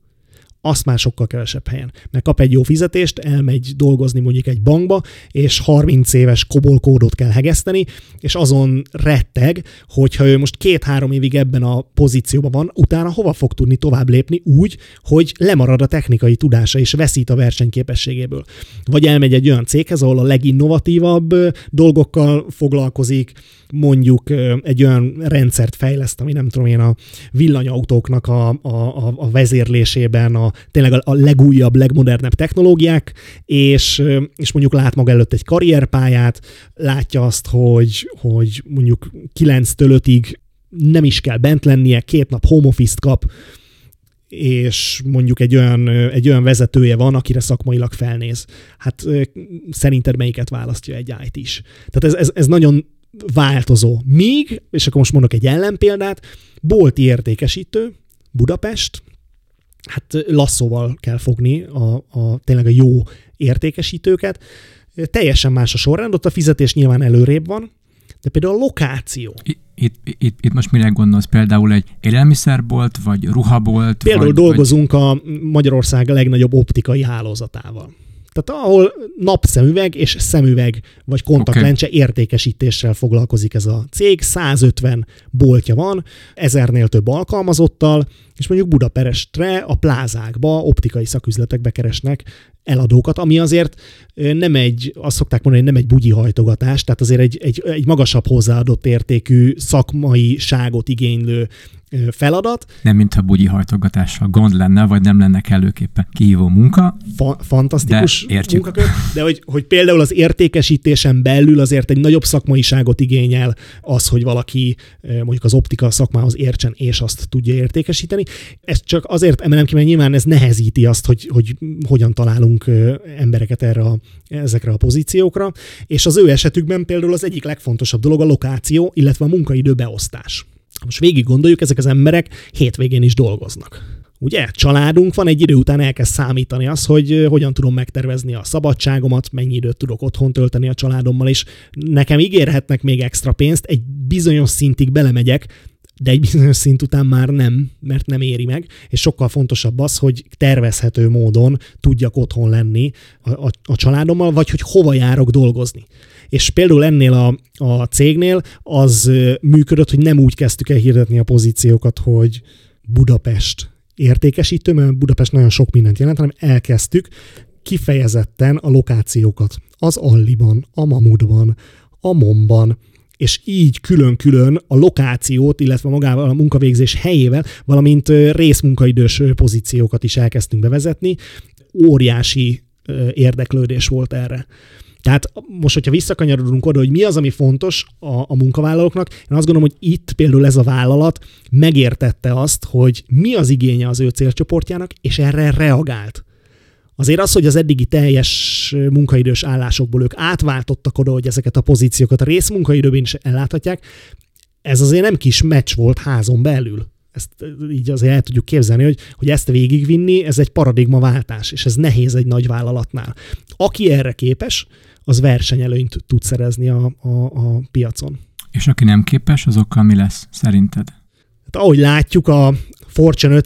azt már sokkal kevesebb helyen. Mert kap egy jó fizetést, elmegy dolgozni mondjuk egy bankba, és harminc éves kobolkódot kell hegeszteni, és azon retteg, hogyha ő most két-három évig ebben a pozícióban van, utána hova fog tudni tovább lépni úgy, hogy lemarad a technikai tudása, és veszít a versenyképességéből. Vagy elmegy egy olyan céghez, ahol a leginnovatívabb dolgokkal foglalkozik, mondjuk egy olyan rendszert fejleszt, ami nem tudom én, a villanyautóknak a, a, a vezérlésében a tényleg a legújabb, legmodernebb technológiák, és, és mondjuk lát maga előtt egy karrierpályát, látja azt, hogy, hogy mondjuk kilenctől ötig nem is kell bent lennie, két nap home office-t kap, és mondjuk egy olyan, egy olyan vezetője van, akire szakmailag felnéz. Hát szerinted melyiket választja egy i té-s? Tehát ez, ez, ez nagyon változó. Míg, és akkor most mondok egy ellenpéldát, bolti értékesítő, Budapest, hát lasszóval kell fogni a, a tényleg a jó értékesítőket. Teljesen más a sorrend, ott a fizetés nyilván előrébb van, de például a lokáció. Itt, itt, itt, itt most mire gondolsz? Például egy élelmiszerbolt, vagy ruhabolt? Például vagy, dolgozunk vagy... a Magyarország legnagyobb optikai hálózatával. Tehát ahol napszemüveg és szemüveg vagy kontaktlencse okay. értékesítéssel foglalkozik ez a cég, százötven boltja van, ezernél több alkalmazottal, és mondjuk Budapestre a plázákba, optikai szaküzletekbe keresnek eladókat, ami azért nem egy, azt szokták mondani, nem egy bugyi hajtogatás, tehát azért egy, egy, egy magasabb hozzáadott értékű szakmaiságot igénylő feladat. Nem, mintha bugyi hajtogatással gond lenne, vagy nem lenne kellőképpen kihívó munka. Fa- fantasztikus munkakör. De hogy, hogy például az értékesítésen belül azért egy nagyobb szakmaiságot igényel az, hogy valaki mondjuk az optika szakmához értsen, és azt tudja értékesíteni. Ezt csak azért emelem ki, mert nyilván ez nehezíti azt, hogy, hogy hogyan találunk embereket erre a, ezekre a pozíciókra. És az ő esetükben például az egyik legfontosabb dolog a lokáció, illetve a munkaidő beosztás. Most végig gondoljuk, ezek az emberek hétvégén is dolgoznak. Ugye? Családunk van, egy idő után elkezd számítani az, hogy hogyan tudom megtervezni a szabadságomat, mennyi időt tudok otthon tölteni a családommal, és nekem ígérhetnek még extra pénzt, egy bizonyos szintig belemegyek, de egy bizonyos szint után már nem, mert nem éri meg, és sokkal fontosabb az, hogy tervezhető módon tudjak otthon lenni a, a, a családommal, vagy hogy hova járok dolgozni. És például ennél a, a cégnél az működött, hogy nem úgy kezdtük el hirdetni a pozíciókat, hogy Budapest értékesítő, mert Budapest nagyon sok mindent jelent, hanem elkezdtük kifejezetten a lokációkat. Az Alliban, a Mamutban, a Momban, és így külön-külön a lokációt, illetve magával a munkavégzés helyével, valamint részmunkaidős pozíciókat is elkezdtünk bevezetni. Óriási érdeklődés volt erre. Tehát most, hogyha visszakanyarodunk oda, hogy mi az, ami fontos a, a munkavállalóknak, én azt gondolom, hogy itt például ez a vállalat megértette azt, hogy mi az igénye az ő célcsoportjának, és erre reagált. Azért az, hogy az eddigi teljes munkaidős állásokból ők átváltottak oda, hogy ezeket a pozíciókat a részmunkaidőben is elláthatják, ez azért nem kis meccs volt házon belül. Ezt így azért el tudjuk képzelni, hogy, hogy ezt végigvinni, ez egy paradigmaváltás, és ez nehéz egy nagy vállalatnál. Aki erre képes, az versenyelőnyt tud szerezni a, a, a piacon. És aki nem képes, azokkal mi lesz szerinted? Hát, ahogy látjuk a Fortune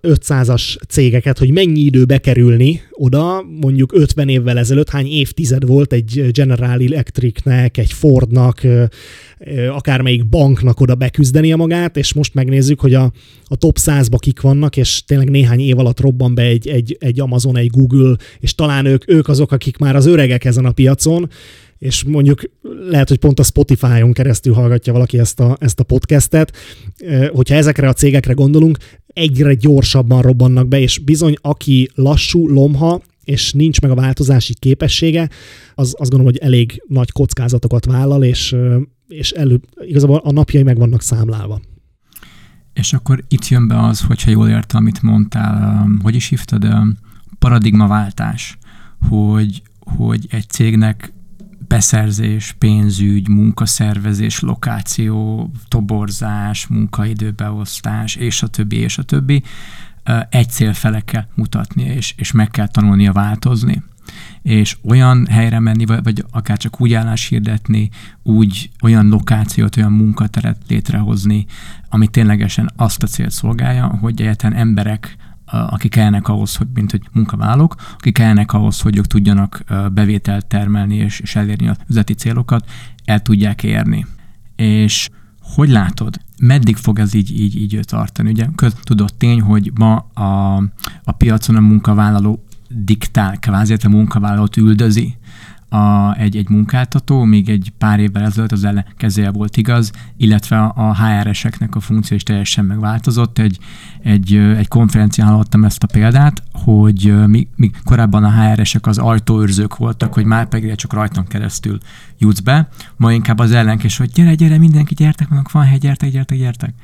ötszázas cégeket, hogy mennyi időbe kerülni oda, mondjuk ötven évvel ezelőtt, hány évtized volt egy General Electricnek, egy Fordnak, akármelyik banknak oda beküzdenie magát, és most megnézzük, hogy a, a top százba kik vannak, és tényleg néhány év alatt robban be egy, egy, egy Amazon, egy Google, és talán ők, ők azok, akik már az öregek ezen a piacon, és mondjuk lehet, hogy pont a Spotify-on keresztül hallgatja valaki ezt a, ezt a podcastet, hogyha ezekre a cégekre gondolunk, egyre gyorsabban robbannak be, és bizony, aki lassú, lomha, és nincs meg a változási képessége, az azt gondolom, hogy elég nagy kockázatokat vállal, és, és előbb igazából a napjai meg vannak számlálva. És akkor itt jön be az, hogyha jól értem, amit mondtál, hogy is hívtad, paradigmaváltás, hogy, hogy egy cégnek beszerzés, pénzügy, munkaszervezés, lokáció, toborzás, munkaidőbeosztás, és a többi, és a többi. Egy cél fele kell mutatnia, és, és meg kell tanulnia változni. És olyan helyre menni, vagy akár csak úgy állást hirdetni, úgy olyan lokációt, olyan munkateret létrehozni, ami ténylegesen azt a célt szolgálja, hogy egyáltalán emberek, akik kellnek ahhoz, hogy, mint hogy munkavállalók, akik kellnek ahhoz, hogy ők tudjanak bevételt termelni és, és elérni az üzleti célokat, el tudják érni. És hogy látod, meddig fog ez így, így, így tartani? Ugye köztudott tény, hogy ma a, a piacon a munkavállaló diktál, kvázi a munkavállalót üldözi a, egy, egy munkáltató, még egy pár évvel ezelőtt az ellenkezője volt igaz, illetve a há er eseknek a funkció is teljesen megváltozott. Egy, egy, egy konferencián hallottam ezt a példát, hogy míg, míg korábban a há er esek az ajtóőrzők voltak, hogy már pedig csak rajtam keresztül jutsz be, ma inkább az ellenkés, hogy gyere, gyere, mindenki, gyertek, vannak van hely, gyertek, gyertek, gyertek.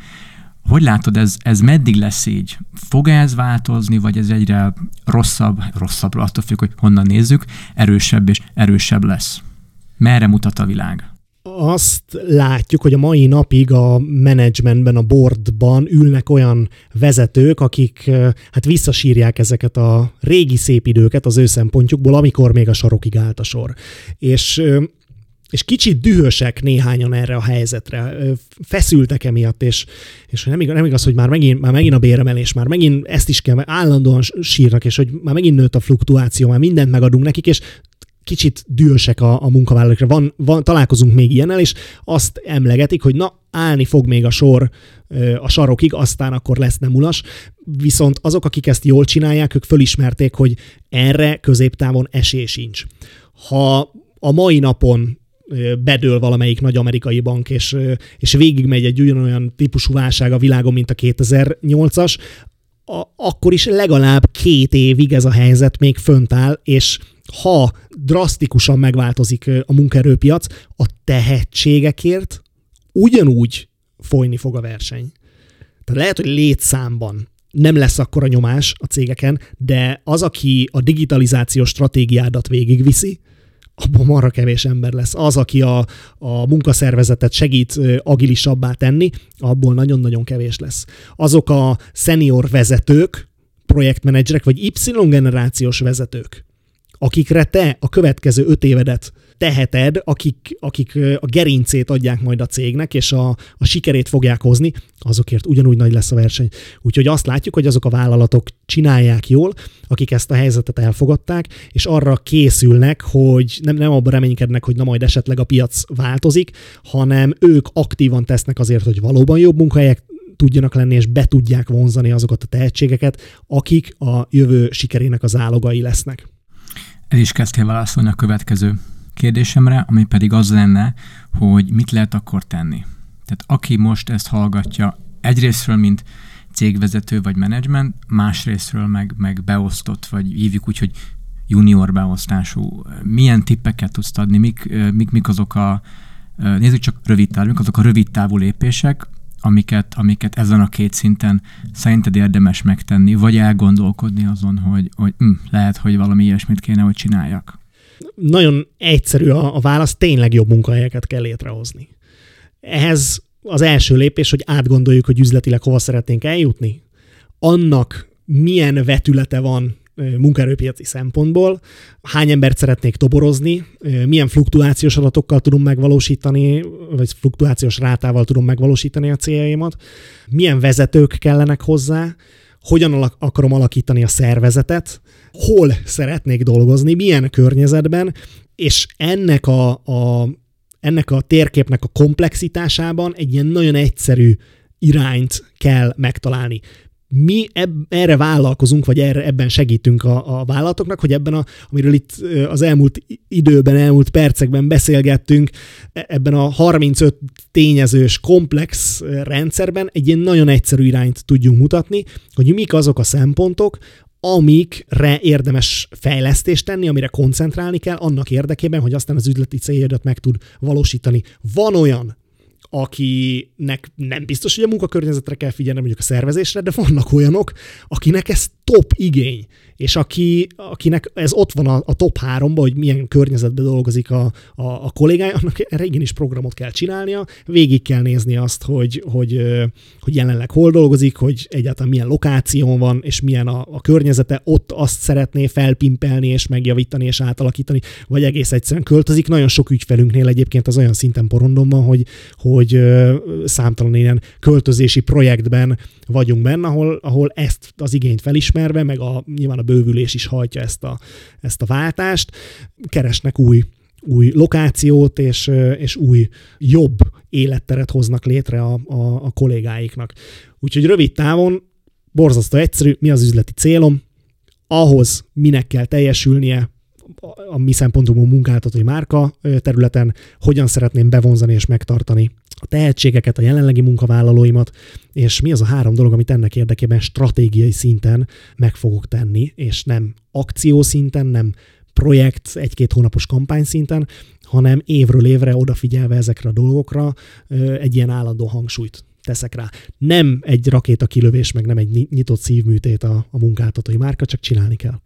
Hogy látod, ez, ez meddig lesz így? Fog-e ez változni, vagy ez egyre rosszabb, rosszabb, attól függ, hogy honnan nézzük, erősebb és erősebb lesz? Merre mutat a világ? Azt látjuk, hogy a mai napig a menedzsmentben, a boardban ülnek olyan vezetők, akik hát visszasírják ezeket a régi szép időket az ő szempontjukból, amikor még a sarokig állt a sor. És És kicsit dühösek néhányan erre a helyzetre, feszültek emiatt, és, és nem, igaz, nem igaz, hogy már megint, már megint a béremelés, már megint ezt is kell, állandóan sírnak, és hogy már megint nőtt a fluktuáció, már mindent megadunk nekik, és kicsit dühösek a, a munkavállalókra. Van, van, találkozunk még ilyennel, és azt emlegetik, hogy na, állni fog még a sor a sarokig, aztán akkor lesz nem ulas. Viszont azok, akik ezt jól csinálják, ők fölismerték, hogy erre középtávon esély sincs. Ha a mai napon bedől valamelyik nagy amerikai bank, és, és végigmegy egy ugyanolyan típusú válság a világon, mint a kétezer-nyolcas, a, akkor is legalább két évig ez a helyzet még fönt áll, és ha drasztikusan megváltozik a munkaerőpiac, a tehetségekért ugyanúgy folyni fog a verseny. Tehát lehet, hogy létszámban nem lesz akkora nyomás a cégeken, de az, aki a digitalizációs stratégiádat végigviszi, abban marra kevés ember lesz. Az, aki a, a munkaszervezetet segít agilisabbá tenni, abból nagyon-nagyon kevés lesz. Azok a senior vezetők, projektmenedzserek, vagy Y-generációs vezetők, akikre te a következő öt évedet teheted, akik, akik a gerincét adják majd a cégnek, és a, a sikerét fogják hozni, azokért ugyanúgy nagy lesz a verseny. Úgyhogy azt látjuk, hogy azok a vállalatok csinálják jól, akik ezt a helyzetet elfogadták, és arra készülnek, hogy nem, nem abban reménykednek, hogy na majd esetleg a piac változik, hanem ők aktívan tesznek azért, hogy valóban jobb munkahelyek tudjanak lenni, és be tudják vonzani azokat a tehetségeket, akik a jövő sikerének az álogai lesznek. El is kezdtél válaszolni a következő kérdésemre, ami pedig az lenne, hogy mit lehet akkor tenni. Tehát aki most ezt hallgatja, egyrészről, mint cégvezető vagy menedzsment, másrészről meg, meg beosztott, vagy hívjuk úgy, hogy junior beosztású. Milyen tippeket tudsz adni, mik, mik, mik azok a, nézzük csak rövid távú, azok a rövid távú lépések, amiket, amiket ezen a két szinten szerinted érdemes megtenni, vagy elgondolkodni azon, hogy, hogy hm, lehet, hogy valami ilyesmit kéne, hogy csináljak. Nagyon egyszerű a, a válasz, tényleg jobb munkahelyeket kell létrehozni. Ehhez az első lépés, hogy átgondoljuk, hogy üzletileg hova szeretnénk eljutni. Annak milyen vetülete van munkaerőpiaci szempontból, hány embert szeretnék toborozni, milyen fluktuációs adatokkal tudom megvalósítani, vagy fluktuációs rátával tudom megvalósítani a céljaimat, milyen vezetők kellenek hozzá, hogyan alak- akarom alakítani a szervezetet, hol szeretnék dolgozni, milyen környezetben, és ennek a, a, ennek a térképnek a komplexitásában egy ilyen nagyon egyszerű irányt kell megtalálni. Mi eb- erre vállalkozunk, vagy erre, ebben segítünk a, a vállalatoknak, hogy ebben, a, amiről itt az elmúlt időben, elmúlt percekben beszélgettünk, ebben a harmincöt tényezős, komplex rendszerben egy ilyen nagyon egyszerű irányt tudjunk mutatni, hogy mik azok a szempontok, amikre érdemes fejlesztést tenni, amire koncentrálni kell, annak érdekében, hogy aztán az üzleti céljádat meg tud valósítani. Van olyan, akinek nem biztos, hogy a munkakörnyezetre kell figyelni, mondjuk a szervezésre, de vannak olyanok, akinek ez top igény, és aki, akinek ez ott van a, a top háromba, hogy milyen környezetben dolgozik a, a, a kollégája, annak erre igenis programot kell csinálnia, végig kell nézni azt, hogy, hogy, hogy jelenleg hol dolgozik, hogy egyáltalán milyen lokáción van, és milyen a, a környezete, ott azt szeretné felpimpelni, és megjavítani, és átalakítani, vagy egész egyszerűen költözik. Nagyon sok ügyfelünknél egyébként az olyan szinten porondon, hogy, hogy számtalan ilyen költözési projektben vagyunk benne, ahol, ahol ezt az igényt felismerve, meg a, nyilván a bővülés is hajtja ezt a, ezt a váltást, keresnek új, új lokációt, és, és új, jobb életteret hoznak létre a, a, a kollégáiknak. Úgyhogy rövid távon borzasztó egyszerű, mi az üzleti célom, ahhoz minek kell teljesülnie, a mi szempontunkon munkáltatói márka területen, hogyan szeretném bevonzani és megtartani a tehetségeket, a jelenlegi munkavállalóimat, és mi az a három dolog, amit ennek érdekében stratégiai szinten meg fogok tenni, és nem akció szinten, nem projekt, egy-két hónapos kampány szinten, hanem évről évre odafigyelve ezekre a dolgokra egy ilyen állandó hangsúlyt teszek rá. Nem egy rakétakilövés, meg nem egy nyitott szívműtét a, a munkáltatói márka, csak csinálni kell.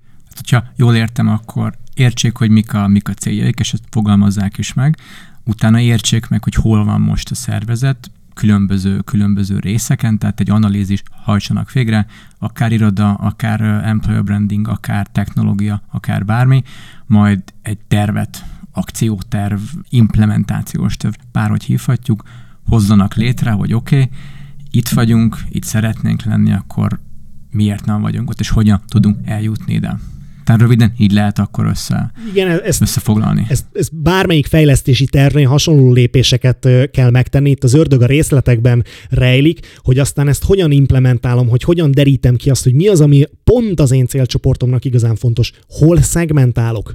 Ha jól értem, akkor értsék, hogy mik a, mik a céljaik, és ezt fogalmazzák is meg. Utána értsék meg, hogy hol van most a szervezet, különböző, különböző részeken, tehát egy analízis hajtsanak végre, akár iroda, akár employer branding, akár technológia, akár bármi, majd egy tervet akcióterv, implementációs terv, bárhogy hívhatjuk, hozzanak létre, hogy oké, okay, itt vagyunk, itt szeretnénk lenni, akkor miért nem vagyunk ott, és hogyan tudunk eljutni ide. Tehát röviden így lehet akkor össze, igen, ezt, összefoglalni. Ezt, ezt bármelyik fejlesztési tervnél hasonló lépéseket kell megtenni. Itt az ördög a részletekben rejlik, hogy aztán ezt hogyan implementálom, hogy hogyan derítem ki azt, hogy mi az, ami pont az én célcsoportomnak igazán fontos. Hol szegmentálok?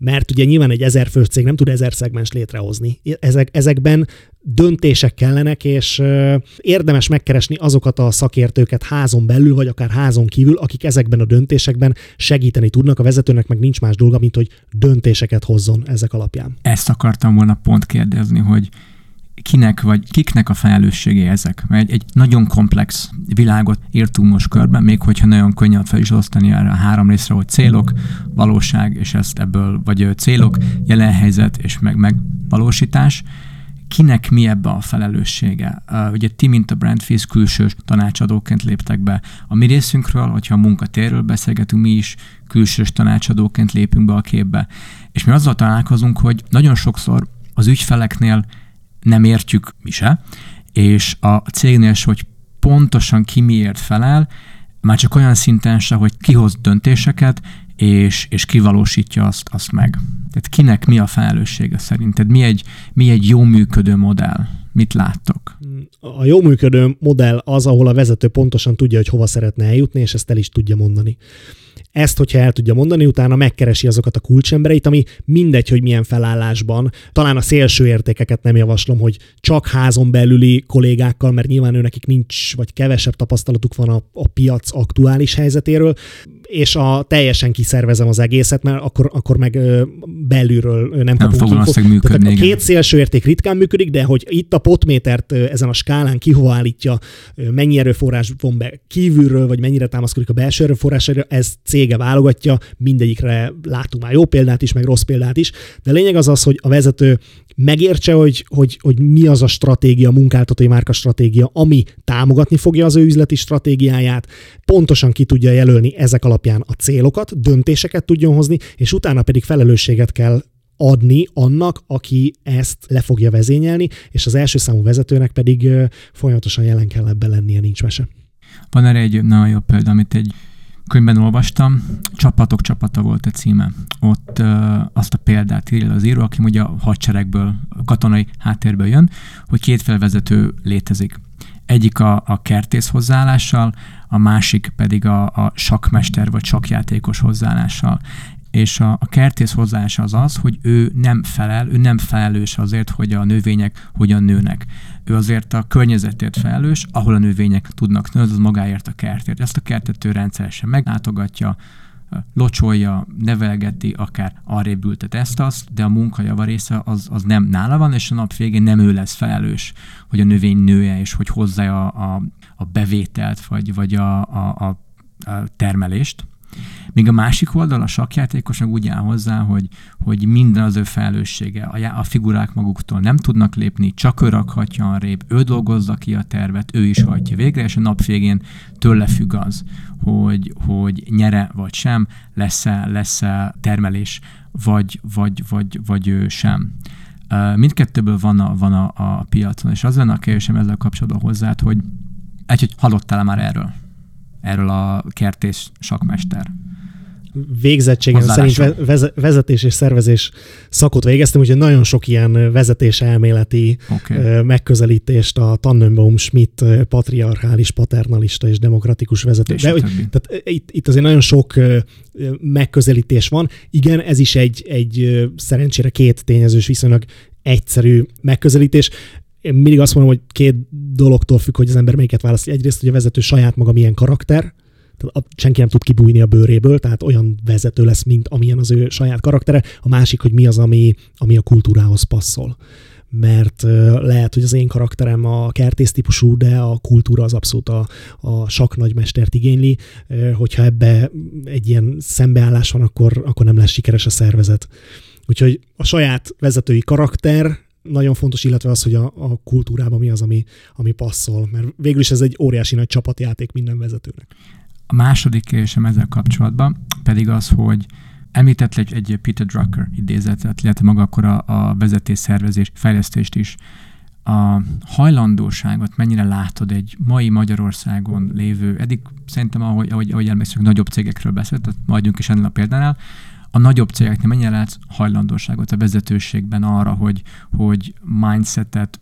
Mert ugye nyilván egy ezer fős cég nem tud ezer szegmens létrehozni. Ezek, ezekben döntések kellenek, és érdemes megkeresni azokat a szakértőket házon belül, vagy akár házon kívül, akik ezekben a döntésekben segíteni tudnak. A vezetőnek meg nincs más dolga, mint hogy döntéseket hozzon ezek alapján. Ezt akartam volna pont kérdezni, hogy kinek vagy kiknek a felelőssége ezek? Mert egy nagyon komplex világot írtunk most körben, még hogyha nagyon könnyen fel is osztani erre a három részre, hogy célok, valóság, és ezt ebből, vagy célok, jelen helyzet, és meg megvalósítás. Kinek mi ebbe a felelőssége? Uh, ugye ti, mint a Brandfiz külsős tanácsadóként léptek be. A mi részünkről, hogyha a munkatérről beszélgetünk, mi is külsős tanácsadóként lépünk be a képbe. És mi azzal találkozunk, hogy nagyon sokszor az ügyfeleknél nem értjük mi se, és a cégnél se, hogy pontosan ki miért felel, már csak olyan szinten se, hogy kihoz döntéseket, és, és kivalósítja azt, azt meg. Tehát kinek mi a felelőssége szerinted? Mi egy, mi egy jó működő modell? Mit láttok? A jó működő modell az, ahol a vezető pontosan tudja, hogy hova szeretne eljutni, és ezt el is tudja mondani. Ezt, hogyha el tudja mondani, utána megkeresi azokat a kulcsembereit, ami mindegy, hogy milyen felállásban. Talán a szélső értékeket nem javaslom, hogy csak házon belüli kollégákkal, mert nyilván őnekik nincs, vagy kevesebb tapasztalatuk van a, a piac aktuális helyzetéről, és a teljesen kiszervezem az egészet, mert akkor, akkor meg ö, belülről nem, nem kapunk infót. A két szélső érték ritkán működik, de hogy itt a potmétert ö, ezen a skálán ki hova állítja, ö, mennyi erőforrás von be kívülről, vagy mennyire támaszkodik a belső erőforrásra, ez cége válogatja, mindegyikre látunk már jó példát is, meg rossz példát is, de lényeg az az, hogy a vezető megértse, hogy, hogy, hogy mi az a stratégia, a munkáltatói márka stratégia, ami támogatni fogja az ő üzleti stratégiáját, pontosan ki tudja jelölni ezek alapján a célokat, döntéseket tudjon hozni, és utána pedig felelősséget kell adni annak, aki ezt le fogja vezényelni, és az első számú vezetőnek pedig folyamatosan jelen kell ebben lennie, nincs mese. Van erre egy nagyon jó példa, amit egy könyvben olvastam, Csapatok csapata volt a címe. Ott ö, azt a példát írja az író, aki ugye a hadseregből, a katonai háttérből jön, hogy kétféle vezető létezik. Egyik a, a kertész hozzáállással, a másik pedig a, a sakkmester vagy sakkjátékos hozzáállással. És a, a kertész hozzáállása az az, hogy ő nem felel, ő nem felelős azért, hogy a növények hogyan nőnek. Ő azért a környezetért felelős, ahol a növények tudnak nőni, az magáért a kertért. Ezt a kertet ő rendszeresen meglátogatja, locsolja, nevelgeti, akár arrébb ültet ezt-azt, de a munkajava része az, az nem nála van, és a nap végén nem ő lesz felelős, hogy a növény nője, és hogy hozzá a, a, a bevételt, vagy, vagy a, a, a, a termelést. Még a másik oldal, a sakkjátékosnak úgy áll hozzá, hogy, hogy minden az ő felelőssége, a, a figurák maguktól nem tudnak lépni, csak ő rakhatja arrébb, ő dolgozza ki a tervet, ő is hajtja végre, és a nap végén tőle függ az, hogy, hogy nyere vagy sem, lesz-e, lesz-e termelés, vagy, vagy, vagy, vagy ő sem. Mindkettőből van a, van a, a piacon, és az lenne a kérdésem ezzel kapcsolatban hozzád, hogy egyhogy hallottál már erről? erről a kertész sakkmester. Végzettségem szerint vezetés és szervezés szakot végeztem, úgyhogy nagyon sok ilyen vezetéselméleti okay. megközelítést a Tannenbaum-Schmidt patriarchális, paternalista és demokratikus vezetés. De, tehát itt, itt azért nagyon sok megközelítés van. Igen, ez is egy, egy szerencsére két tényezős viszonylag egyszerű megközelítés. Én mindig azt mondom, hogy két dologtól függ, hogy az ember melyiket választja. Egyrészt, hogy a vezető saját maga milyen karakter, tehát senki nem tud kibújni a bőréből, tehát olyan vezető lesz, mint amilyen az ő saját karaktere. A másik, hogy mi az, ami, ami a kultúrához passzol. Mert lehet, hogy az én karakterem a kertész típusú, de a kultúra az abszolút a, a sakk nagymestert igényli. Hogyha ebbe egy ilyen szembeállás van, akkor, akkor nem lesz sikeres a szervezet. Úgyhogy a saját vezetői karakter nagyon fontos, illetve az, hogy a, a kultúrában mi az, ami, ami passzol. Mert végül is ez egy óriási nagy csapatjáték minden vezetőnek. A második kérdésem ezzel kapcsolatban pedig az, hogy Említett egy, egy Peter Drucker idézetet, illetve maga akkor a, a vezetés, szervezés, fejlesztést is. A hajlandóságot mennyire látod egy mai Magyarországon lévő, eddig szerintem, ahogy, ahogy, ahogy elmegyszünk, nagyobb cégekről beszélt, tehát majdunk is ennél a példánál, a nagyobb cégeknél mennyire látsz hajlandóságot a vezetőségben arra, hogy, hogy mindsetet,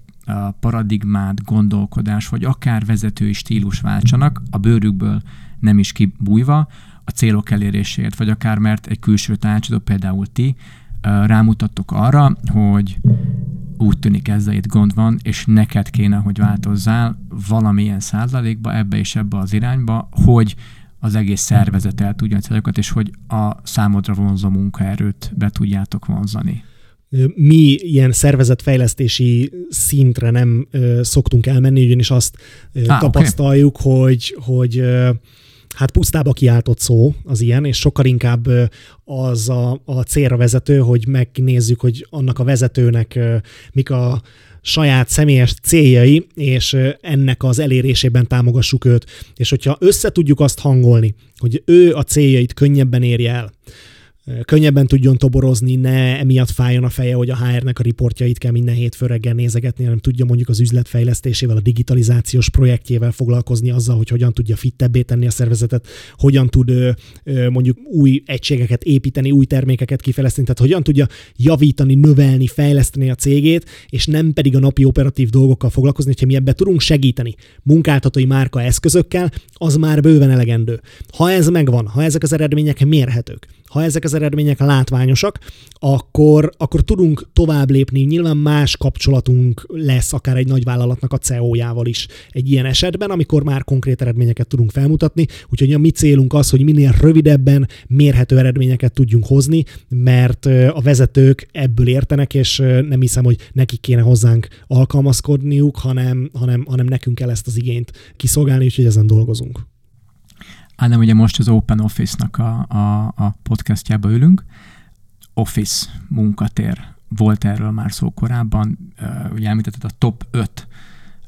paradigmát, gondolkodás, vagy akár vezetői stílus váltsanak, a bőrükből nem is kibújva, a célok eléréséért, vagy akár mert egy külső tanácsadó, például ti, rámutattok arra, hogy úgy tűnik ezzel itt gond van, és neked kéne, hogy változzál valamilyen százalékba, ebbe és ebbe az irányba, hogy az egész szervezet el tudja célokat, és hogy a számodra vonzó munkaerőt be tudjátok vonzani. Mi ilyen szervezetfejlesztési szintre nem ö, szoktunk elmenni, ugyanis azt ö, Á, tapasztaljuk, okay. hogy, hogy ö, hát pusztába kiáltott szó az ilyen, és sokkal inkább az a, a célra vezető, hogy megnézzük, hogy annak a vezetőnek mik a saját személyes céljai, és ennek az elérésében támogassuk őt. És hogyha össze tudjuk azt hangolni, hogy ő a céljait könnyebben érje el, könnyebben tudjon toborozni, ne emiatt fájjon a feje, hogy a há er-nek a riportjait kell minden hétfő reggel nézegetni, hanem tudja mondjuk az üzletfejlesztésével, a digitalizációs projektjével foglalkozni, azzal, hogy hogyan tudja fittebbé tenni a szervezetet, hogyan tud mondjuk új egységeket építeni, új termékeket kifejleszteni, tehát hogyan tudja javítani, növelni, fejleszteni a cégét, és nem pedig a napi operatív dolgokkal foglalkozni, hogyha mi ebbe tudunk segíteni munkáltatói márka eszközökkel, az már bőven elegendő. Ha ez megvan, ha ezek az eredmények mérhetők, ha ezek az eredmények látványosak, akkor, akkor tudunk tovább lépni. Nyilván más kapcsolatunk lesz akár egy nagy vállalatnak a cé e o-jával is egy ilyen esetben, amikor már konkrét eredményeket tudunk felmutatni. Úgyhogy a mi célunk az, hogy minél rövidebben mérhető eredményeket tudjunk hozni, mert a vezetők ebből értenek, és nem hiszem, hogy nekik kéne hozzánk alkalmazkodniuk, hanem, hanem, hanem nekünk kell ezt az igényt kiszolgálni, úgyhogy ezen dolgozunk. Ádám, ugye most az Open Office-nak a, a, a podcastjába ülünk. Office, munkatér. Volt erről már szó korábban. Ugye említetted a top öt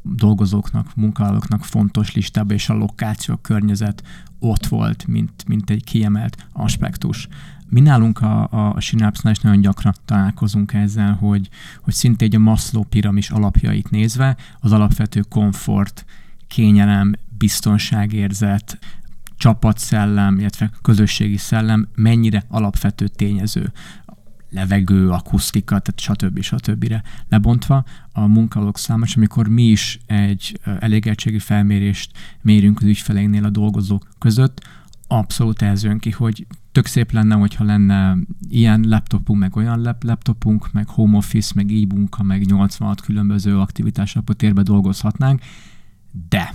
dolgozóknak, munkavállalóknak fontos listába, és a lokáció, a környezet ott volt, mint, mint egy kiemelt aspektus. Mi nálunk a, a, a Sinapsnál is nagyon gyakran találkozunk ezzel, hogy, hogy szintén a Maslow piramis alapjait nézve az alapvető komfort, kényelem, biztonságérzet, csapatszellem, illetve közösségi szellem mennyire alapvető tényező, levegő, akusztika, tehát stb. stb. Lebontva a munkavállalók számos, amikor mi is egy elégettségi felmérést mérünk az ügyfeleinknél a dolgozók között, abszolút ez jön ki, hogy tök szép lenne, hogyha lenne ilyen laptopunk, meg olyan laptopunk, meg home office, meg e-munka, meg nyolcvanhat különböző aktivitással a térben dolgozhatnánk, de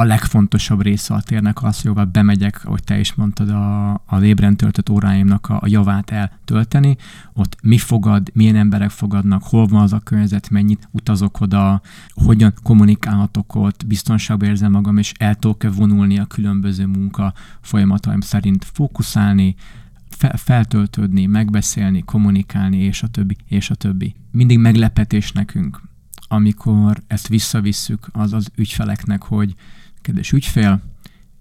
a legfontosabb része a térnek az, hogy bemegyek, ahogy te is mondtad, a, az ébren töltött óráimnak a, a javát eltölteni. Ott mi fogad, milyen emberek fogadnak, hol van az a környezet, mennyit utazok oda, hogyan kommunikálhatok ott, biztonságban érzem magam, és el tudok-e vonulni a különböző munka folyamataim szerint, fókuszálni, fe, feltöltődni, megbeszélni, kommunikálni, és a többi, és a többi. Mindig meglepetés nekünk, amikor ezt visszavisszük az az ügyfeleknek, hogy kedves ügyfél,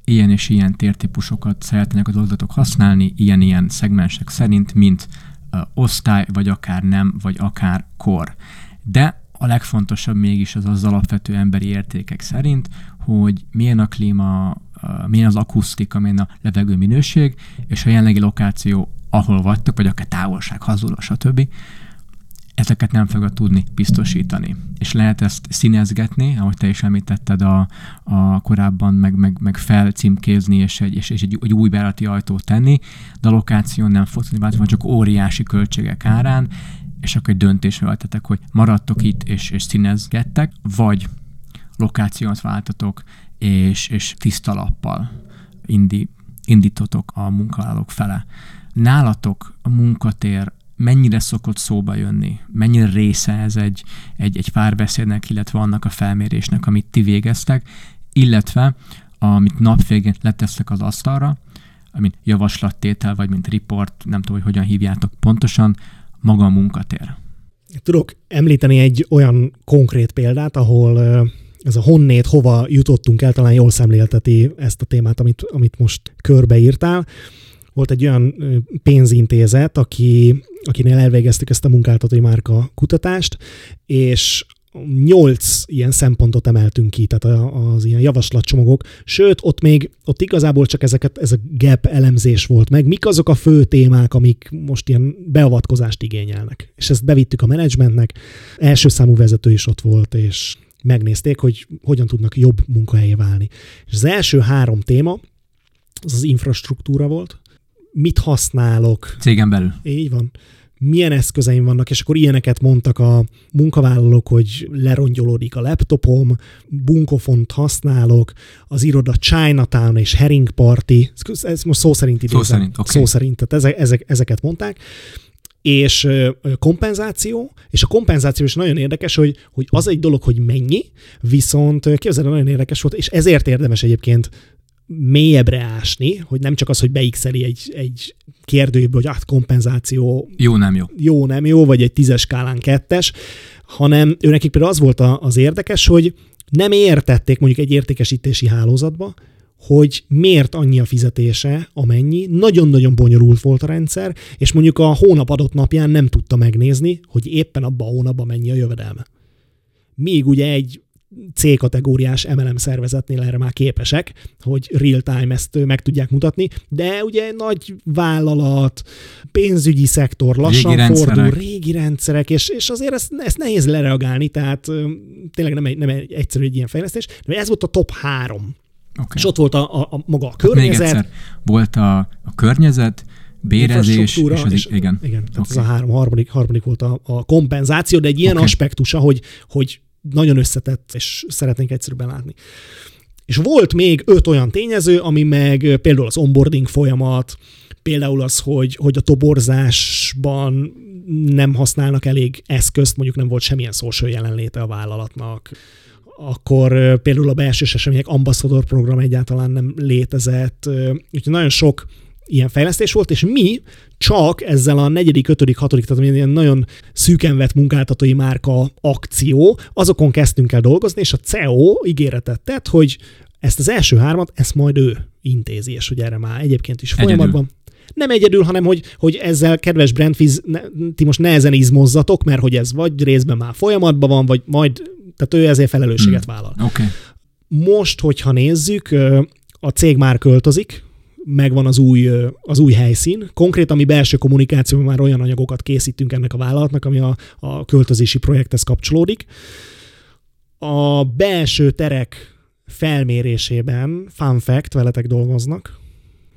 ilyen és ilyen tértípusokat szeretnének a dolgozatok használni, ilyen-ilyen szegmensek szerint, mint uh, osztály, vagy akár nem, vagy akár kor. De a legfontosabb mégis az az alapvető emberi értékek szerint, hogy milyen a klíma, uh, milyen az akusztika, milyen a levegő minőség, és a jelenlegi lokáció, ahol vagytok, vagy akár távolság, hazuló, stb. Ezeket nem fogod tudni biztosítani. És lehet ezt színezgetni, ahogy te is említetted a, a korábban, meg, meg, meg felcímkézni, és egy, és, és egy, egy új bejárati ajtót tenni, de a lokáción nem fog tudni változni, csak óriási költségek árán, és akkor egy döntésre váltatok, hogy maradtok itt, és, és színezgettek, vagy lokációt váltatok, és, és tiszta lappal indi, indítotok a munkavállalók fele. Nálatok a munkatér mennyire szokott szóba jönni, mennyire része ez egy, egy, egy párbeszédnek, illetve annak a felmérésnek, amit ti végeztek, illetve amit napvégén letesztek az asztalra, amit javaslattétel, vagy mint riport, nem tudom, hogy hogyan hívjátok pontosan, maga a munkatér. Tudok említeni egy olyan konkrét példát, ahol ez a honnét, hova jutottunk el, talán jól szemlélteti ezt a témát, amit, amit most körbeírtál. Volt egy olyan pénzintézet, aki, akinél elvégeztük ezt a munkáltatói márka kutatást, és nyolc ilyen szempontot emeltünk ki, tehát az ilyen javaslatcsomagok, sőt, ott még, ott igazából csak ezeket, ez a gap elemzés volt meg, mik azok a fő témák, amik most ilyen beavatkozást igényelnek. És ezt bevittük a menedzsmentnek, első számú vezető is ott volt, és megnézték, hogy hogyan tudnak jobb munkahelyé válni. És az első három téma, az az infrastruktúra volt, mit használok. Cégen belül. Így van. Milyen eszközeim vannak, és akkor ilyeneket mondtak a munkavállalók, hogy lerongyolódik a laptopom, bunkofont használok, az iroda Chinatown és Herring Party, ez most szó szerint idézem. Szó szerint, okay. Szó szerint, tehát ezek, ezek, ezeket mondták. És kompenzáció, és a kompenzáció is nagyon érdekes, hogy, hogy az egy dolog, hogy mennyi, viszont képzeld, nagyon érdekes volt, és ezért érdemes egyébként mélyebbre ásni, hogy nem csak az, hogy beixeli egy, egy kérdőjéből, hogy át kompenzáció jó, nem jó. Jó, nem jó, vagy egy tízes skálán kettes, hanem őnekik például az volt az érdekes, hogy nem értették mondjuk egy értékesítési hálózatba, hogy miért annyi a fizetése, amennyi, nagyon-nagyon bonyolult volt a rendszer, és mondjuk a hónap adott napján nem tudta megnézni, hogy éppen abban a hónapban mennyi a jövedelme. Míg ugye egy C-kategóriás em el em szervezetnél erre már képesek, hogy real-time ezt meg tudják mutatni, de ugye nagy vállalat, pénzügyi szektor, lassan régi fordul, rendszerek. régi rendszerek, és, és azért ezt, ezt nehéz lereagálni, tehát tényleg nem, egy, nem egy egyszerű egy ilyen fejlesztés, de ez volt a top három. Okay. És ott volt a, a, a maga a környezet. Hát még egyszer, volt a, a környezet, bérezés, és az, és, igen. Igen, tehát okay. Ez a három, harmadik, harmadik volt a, a kompenzáció, de egy ilyen okay. aspektusa, hogy, hogy nagyon összetett, és szeretnénk egyszerűbben látni. És volt még öt olyan tényező, ami meg például az onboarding folyamat, például az, hogy, hogy a toborzásban nem használnak elég eszközt, mondjuk nem volt semmilyen social jelenléte a vállalatnak, akkor például a belsős események ambaszador program egyáltalán nem létezett, úgyhogy nagyon sok ilyen fejlesztés volt, és mi csak ezzel a negyedik, ötödik, hatodik, tehát ilyen nagyon szűken vett munkáltatói márka akció, azokon kezdtünk el dolgozni, és a cé e o ígéretet tett, hogy ezt az első hármat, ezt majd ő intézi, és hogy erre már egyébként is folyamatban. Egyedül. Nem egyedül, hanem hogy, hogy ezzel, kedves Brandfiz, ne, ti most nehezen izmozzatok, mert hogy ez vagy részben már folyamatban van, vagy majd, tehát ő ezért felelősséget hmm. vállal. Okay. Most, hogyha nézzük, a cég már költözik, megvan az új, az új helyszín. Konkrétan mi belső kommunikációban már olyan anyagokat készítünk ennek a vállalatnak, ami a, a költözési projekthez kapcsolódik. A belső terek felmérésében, fun fact, veletek dolgoznak.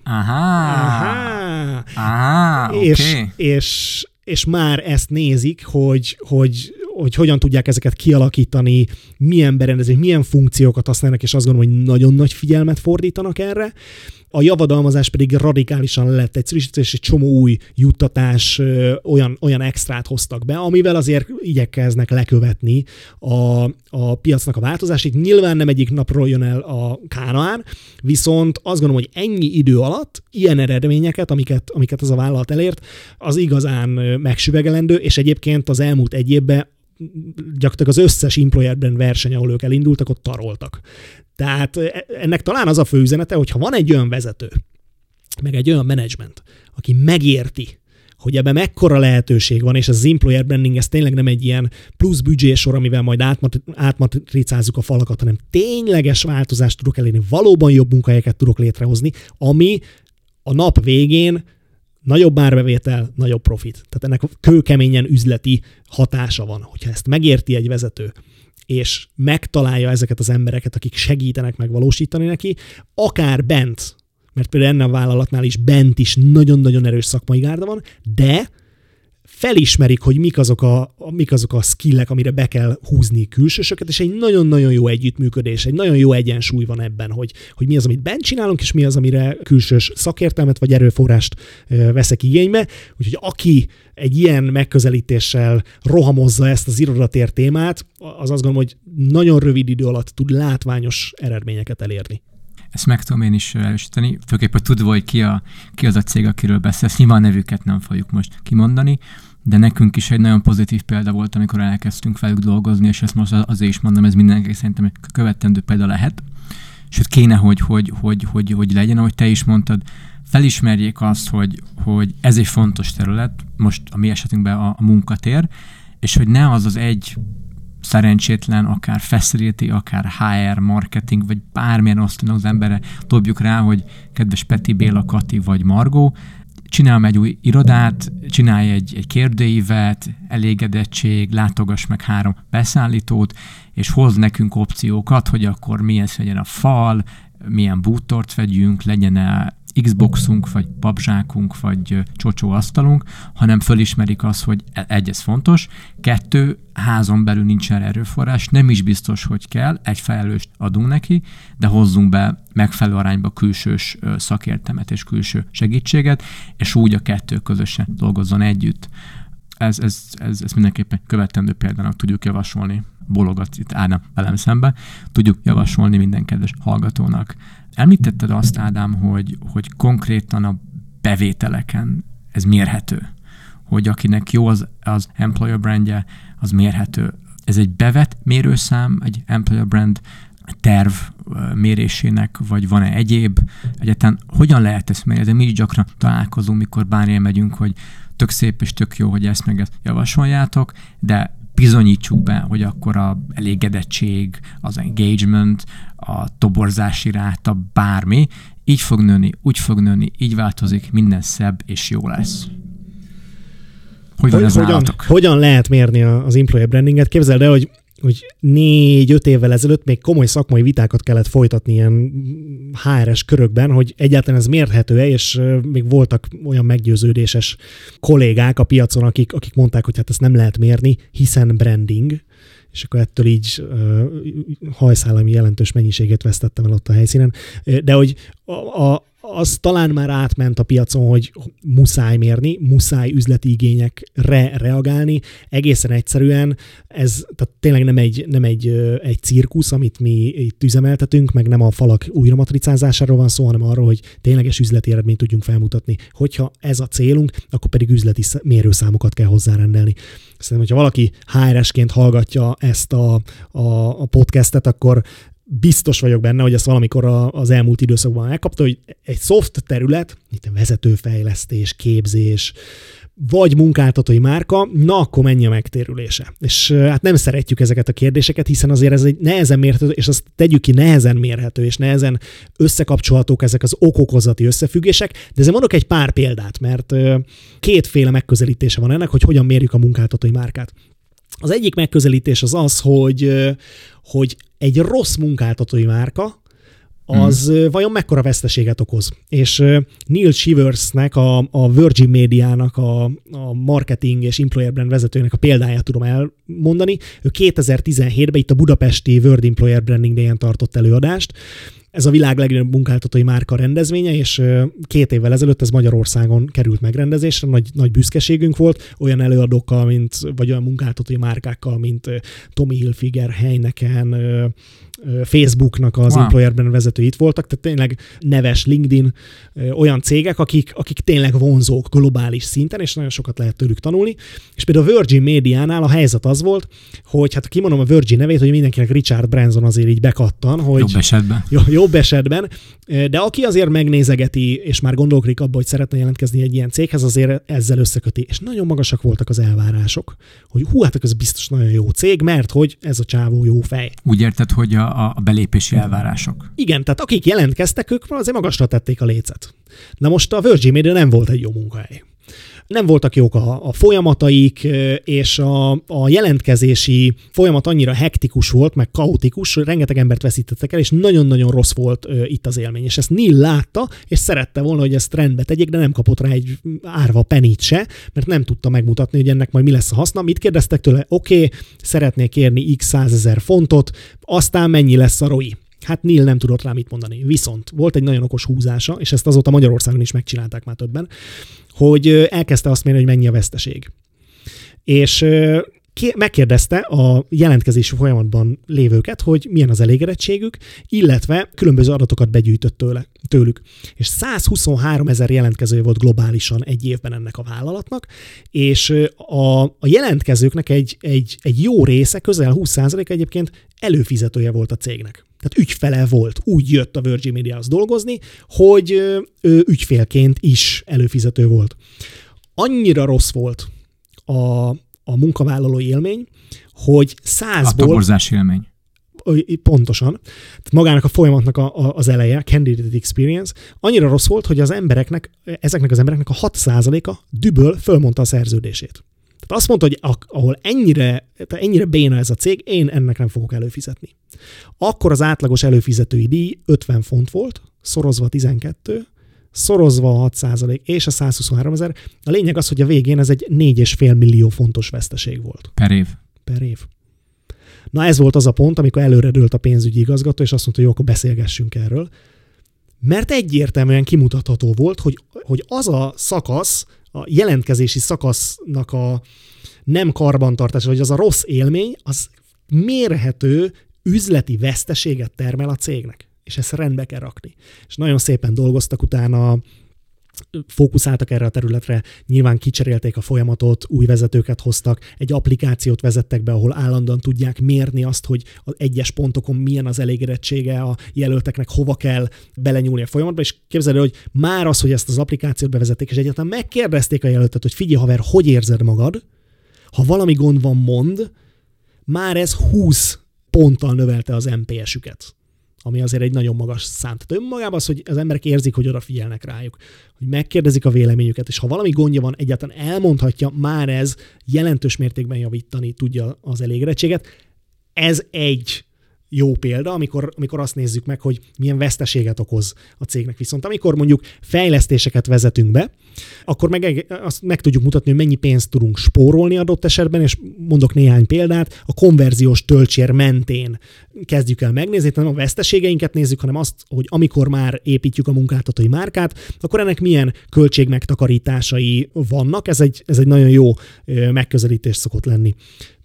Aha! Aha! Aha, és, okay. és, és, és már ezt nézik, hogy, hogy hogy hogyan tudják ezeket kialakítani, milyen berendezés, milyen funkciókat használnak, és azt gondolom, hogy nagyon nagy figyelmet fordítanak erre. A javadalmazás pedig radikálisan lett egyszerűsítve, és egy csomó új juttatás, ö, olyan, olyan extrát hoztak be, amivel azért igyekeznek lekövetni a, a piacnak a változását. Nyilván nem egyik napról jön el a Kánaán, viszont azt gondolom, hogy ennyi idő alatt ilyen eredményeket, amiket, amiket ez a vállalat elért, az igazán megsüvegelendő, és egyébként az elmúlt egy évben gyakorlatilag az összes employer brand verseny, ahol ők elindultak, ott taroltak. Tehát ennek talán az a fő üzenete, hogy ha van egy olyan vezető, meg egy olyan menedzsment, aki megérti, hogy ebben mekkora lehetőség van, és az employer branding, ez tényleg nem egy ilyen plusz büdzsésor, amivel majd átmatricázzuk a falakat, hanem tényleges változást tudok elérni, valóban jobb munkahelyeket tudok létrehozni, ami a nap végén nagyobb árbevétel, nagyobb profit. Tehát ennek kőkeményen üzleti hatása van. Hogyha ezt megérti egy vezető, és megtalálja ezeket az embereket, akik segítenek megvalósítani neki, akár bent, mert például ennél a vállalatnál is bent is nagyon-nagyon erős szakmai gárda van, de felismerik, hogy mik azok a, mik azok a skillek, amire be kell húzni külsősöket, és egy nagyon-nagyon jó együttműködés, egy nagyon jó egyensúly van ebben, hogy, hogy mi az, amit bent csinálunk, és mi az, amire külsős szakértelmet vagy erőforrást veszek igénybe. Úgyhogy aki egy ilyen megközelítéssel rohamozza ezt az irodatér témát, az azt gondolom, hogy nagyon rövid idő alatt tud látványos eredményeket elérni. Ezt meg tudom én is elősíteni, tulajdonképpen tudva, hogy ki, a, ki az a cég, akiről beszélsz, nyilván nevüket nem fogjuk most kimondani, de nekünk is egy nagyon pozitív példa volt, amikor elkezdtünk velük dolgozni, és ezt most azért is mondom, ez mindenki szerintem egy követendő példa lehet, sőt kéne, hogy, hogy, hogy, hogy, hogy legyen, ahogy te is mondtad, felismerjék azt, hogy, hogy ez egy fontos terület, most a mi esetünkben a, a munkatér, és hogy ne az az egy szerencsétlen, akár facility, akár há er, marketing, vagy bármilyen osztanak az emberre, dobjuk rá, hogy kedves Peti, Béla, Kati vagy Margó, csinálj egy új irodát, csinálj egy, egy kérdőívet, elégedettség, látogass meg három beszállítót, és hozz nekünk opciókat, hogy akkor milyen legyen a fal, milyen bútort vegyünk, legyen-e Xboxunk, vagy babzsákunk, vagy csocsóasztalunk, hanem fölismerik azt, hogy egy, ez fontos, kettő, házon belül nincsen erőforrás, nem is biztos, hogy kell, egy felelőst adunk neki, de hozzunk be megfelelő arányba külsős szakértelmet és külső segítséget, és úgy a kettő közösen dolgozzon együtt. Ez, ez, ez, ez mindenképpen követendő példának tudjuk javasolni, bologat itt Ádám velem szembe, tudjuk javasolni minden kedves hallgatónak. Említetted azt, Ádám, hogy, hogy konkrétan a bevételeken ez mérhető, hogy akinek jó az, az employer brandje, az mérhető. Ez egy bevett mérőszám, egy employer brand terv mérésének, vagy van-e egyéb? Egyáltalán hogyan lehet ezt mérni? Ezzel mi is gyakran találkozunk, mikor bármilyen megyünk, hogy tök szép és tök jó, hogy ezt meg ezt javasoljátok, de bizonyítsuk be, hogy akkor a elégedettség, az engagement, a toborzási ráta, bármi, így fog nőni, úgy fog nőni, így változik, minden szebb és jó lesz. Hogy van ez nálatok? Hogyan lehet mérni az employer brandinget? Képzeld el, hogy hogy négy-öt évvel ezelőtt még komoly szakmai vitákat kellett folytatni ilyen há er-es körökben, hogy egyáltalán ez mérhető-e, és még voltak olyan meggyőződéses kollégák a piacon, akik, akik mondták, hogy hát ezt nem lehet mérni, hiszen branding, és akkor ettől így uh, hajszálami jelentős mennyiségét vesztettem el ott a helyszínen, de hogy a, a az talán már átment a piacon, hogy muszáj mérni, muszáj üzleti igényekre reagálni. Egészen egyszerűen ez tehát tényleg nem egy, nem egy, egy cirkusz, amit mi itt üzemeltetünk, meg nem a falak újramatricázásáról van szó, hanem arról, hogy tényleges üzleti eredményt tudjunk felmutatni. Hogyha ez a célunk, akkor pedig üzleti mérőszámokat kell hozzárendelni. Szerintem, hogyha valaki há er-esként hallgatja ezt a, a, a podcastet, akkor biztos vagyok benne, hogy ezt valamikor az elmúlt időszakban elkapta, hogy egy soft terület, mint vezetőfejlesztés, képzés, vagy munkáltatói márka, na akkor mennyi a megtérülése. És hát nem szeretjük ezeket a kérdéseket, hiszen azért ez egy nehezen mérhető, és azt tegyük ki, nehezen mérhető, és nehezen összekapcsolhatók ezek az okokozati összefüggések, de ezzel mondok egy pár példát, mert kétféle megközelítése van ennek, hogy hogyan mérjük a munkáltatói márkát. Az egyik megközelítés az az, hogy, hogy egy rossz munkáltatói márka, az mm. vajon mekkora veszteséget okoz. És Neil Shiversnek, a, a Virgin Mediának, a, a marketing és employer brand vezetőjének a példáját tudom elmondani. Ő kétezer-tizenhétben itt a budapesti World Employer Branding Day-en tartott előadást. Ez a világ legnagyobb munkáltatói márka rendezvénye, és két évvel ezelőtt ez Magyarországon került megrendezésre, nagy, nagy büszkeségünk volt, olyan előadókkal, mint, vagy olyan munkáltatói márkákkal, mint Tommy Hilfiger, Heineken, Facebooknak az wow. employer brand vezetői itt voltak, tehát tényleg neves LinkedIn, olyan cégek, akik, akik tényleg vonzók globális szinten, és nagyon sokat lehet tőlük tanulni. És például a Virgin Médiánál a helyzet az volt, hogy hát kimondom a Virgin nevét, hogy mindenkinek Richard Branson azért így bekattan, hogy jobb esetben. Jó, jobb esetben, de aki azért megnézegeti, és már gondolkodik abba, hogy szeretne jelentkezni egy ilyen céghez, azért ezzel összeköti. És nagyon magasak voltak az elvárások, hogy hú, hát ez biztos nagyon jó cég, mert hogy ez a csávó jó fej. Úgy érted, hogy a a belépési elvárások. Igen, tehát akik jelentkeztek, ők azért magasra tették a lécet. Na most a Virgin Media nem volt egy jó munkahely. Nem voltak jók a, a folyamataik, és a, a jelentkezési folyamat annyira hektikus volt, meg kaotikus, rengeteg embert veszítettek el, és nagyon-nagyon rossz volt itt az élmény. És ezt Neil látta, és szerette volna, hogy ezt rendbe tegyék, de nem kapott rá egy árva penit se, mert nem tudta megmutatni, hogy ennek majd mi lesz a haszna. Mit kérdeztek tőle? Oké, okay, szeretnék kérni x százezer fontot, aztán mennyi lesz a roi? Hát Neil nem tudott rá mit mondani. Viszont volt egy nagyon okos húzása, és ezt azóta Magyarországon is megcsinálták már többen, hogy elkezdte azt mérni, hogy mennyi a veszteség. És megkérdezte a jelentkezési folyamatban lévőket, hogy milyen az elégedettségük, illetve különböző adatokat begyűjtött tőle, tőlük. És százhuszonháromezer jelentkező volt globálisan egy évben ennek a vállalatnak, és a, a jelentkezőknek egy, egy, egy jó része, közel húsz százalék egyébként előfizetője volt a cégnek. tehát ügyfele volt, úgy jött a Virgin Mediához dolgozni, hogy ő ügyfélként is előfizető volt. Annyira rossz volt a, a munkavállalói élmény, hogy százból... A tagorzás élmény. Pontosan. Tehát magának a folyamatnak a, a, az eleje, candidate experience, annyira rossz volt, hogy az embereknek, ezeknek az embereknek a hat százaléka düböl fölmondta a szerződését. Tehát azt mondta, hogy ahol ennyire, ennyire béna ez a cég, én ennek nem fogok előfizetni. Akkor az átlagos előfizetői díj ötven font volt, szorozva tizenkettő, szorozva hat százalék és a százhuszonháromezer. A lényeg az, hogy a végén ez egy négy egész öt millió fontos veszteség volt. Per év. Per év. Na ez volt az a pont, amikor előre dőlt a pénzügyi igazgató, és azt mondta, hogy akkor beszélgessünk erről. Mert egyértelműen kimutatható volt, hogy, hogy az a szakasz, a jelentkezési szakasznak a nem karbantartása, vagy az a rossz élmény, az mérhető üzleti veszteséget termel a cégnek. És ezt rendbe kell rakni. És nagyon szépen dolgoztak utána, fókuszáltak erre a területre, nyilván kicserélték a folyamatot, új vezetőket hoztak, egy applikációt vezettek be, ahol állandóan tudják mérni azt, hogy az egyes pontokon milyen az elégedettsége a jelölteknek, hova kell belenyúlni a folyamatba, és képzeld el, hogy már az, hogy ezt az applikációt bevezették, és egyáltalán megkérdezték a jelöltet, hogy figyelj haver, hogy érzed magad, ha valami gond van, mondd, már ez húsz ponttal növelte az em pé es-üket. Ami azért egy nagyon magas szám. Tehát önmagában az, hogy az emberek érzik, hogy odafigyelnek rájuk, hogy megkérdezik a véleményüket, és ha valami gondja van, egyáltalán elmondhatja, már ez jelentős mértékben javítani tudja az elégedettséget. Ez egy jó példa, amikor, amikor azt nézzük meg, hogy milyen veszteséget okoz a cégnek. Viszont amikor mondjuk fejlesztéseket vezetünk be, akkor meg, azt meg tudjuk mutatni, hogy mennyi pénzt tudunk spórolni adott esetben, és mondok néhány példát, a konverziós töltsér mentén kezdjük el megnézni, nem a veszteségeinket nézzük, hanem azt, hogy amikor már építjük a munkáltatói márkát, akkor ennek milyen költségmegtakarításai vannak. Ez egy, ez egy nagyon jó megközelítés szokott lenni.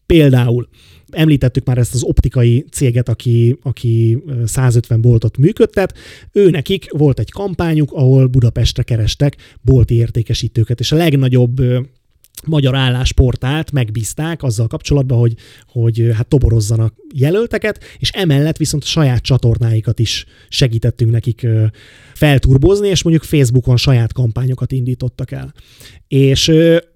Például említettük már ezt az optikai céget, aki, aki százötven boltot működtet, ő nekik volt egy kampányuk, ahol Budapestre kerestek bolti értékesítőket, és a legnagyobb magyar állásportált megbízták azzal kapcsolatban, hogy, hogy hát toborozzanak jelölteket, és emellett viszont a saját csatornáikat is segítettünk nekik felturbozni, és mondjuk Facebookon saját kampányokat indítottak el. És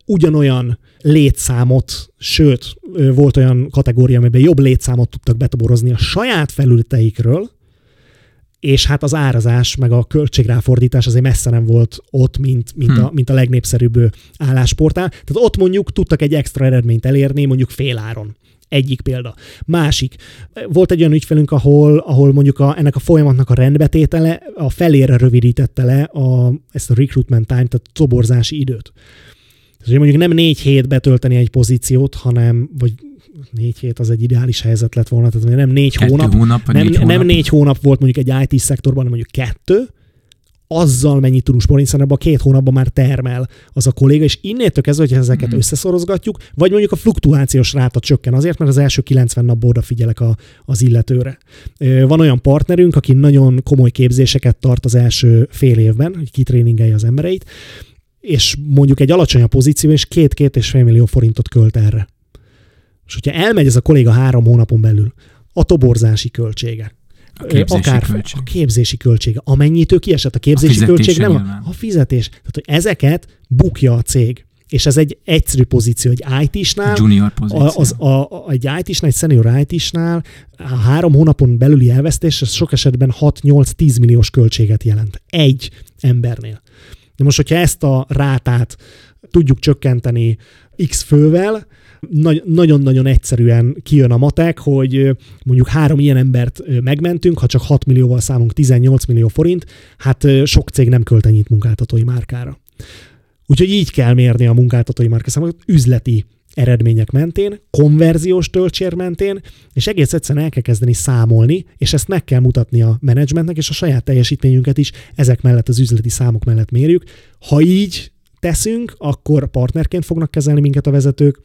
ugyanolyan létszámot, sőt, volt olyan kategória, amiben jobb létszámot tudtak betoborozni a saját felületeikről, és hát az árazás, meg a költségráfordítás azért messze nem volt ott, mint, mint, hmm. a, mint a legnépszerűbb állásportál. Tehát ott mondjuk tudtak egy extra eredményt elérni, mondjuk féláron. Egyik példa. Másik. Volt egy olyan ügyfelünk, ahol, ahol mondjuk a, ennek a folyamatnak a rendbetétele a felére rövidítette le a, ezt a recruitment time, tehát a toborzási időt. Tehát mondjuk nem négy hét betölteni egy pozíciót, hanem, vagy négy hét az egy ideális helyzet lett volna, tehát nem négy hónap, hónap, nem, négy hónap, nem négy hónap volt mondjuk egy i té-szektorban, hanem mondjuk kettő, azzal mennyit tudunk sporolni, hiszen abban a két hónapban már termel az a kolléga, és innétől kezdve, hogyha ezeket mm. összeszorozgatjuk, vagy mondjuk a fluktuációs ráta csökken azért, mert az első kilencven napban odafigyelek a, az illetőre. Van olyan partnerünk, aki nagyon komoly képzéseket tart az első fél évben, hogy kitréningelje az embereit, és mondjuk egy alacsonyabb pozíció, és két-két és fél millió forintot költ erre. És hogyha elmegy ez a kolléga három hónapon belül, a toborzási költsége, a képzési, akár, költség. a képzési költsége, amennyit ő kiesett, a képzési a költség nem a, a fizetés. Tehát, hogy ezeket bukja a cég. És ez egy egyszerű pozíció, egy i té-snál, junior pozíció. Az, a, a, egy i té-snál, egy senior i té-snál a három hónapon belüli elvesztés ez sok esetben hat-nyolc-tíz milliós költséget jelent. Egy embernél. De most, hogyha ezt a rátát tudjuk csökkenteni x fővel, nagyon-nagyon egyszerűen kijön a matek, hogy mondjuk három ilyen embert megmentünk, ha csak hat millióval számunk tizennyolc millió forint, hát sok cég nem költ ennyit munkáltatói márkára. Úgyhogy így kell mérni a munkáltatói márkaszámokat üzleti eredmények mentén, konverziós töltsér mentén, és egész egyszerűen el kell kezdeni számolni, és ezt meg kell mutatni a menedzsmentnek, és a saját teljesítményünket is ezek mellett, az üzleti számok mellett mérjük. Ha így teszünk, akkor partnerként fognak kezelni minket a vezetők,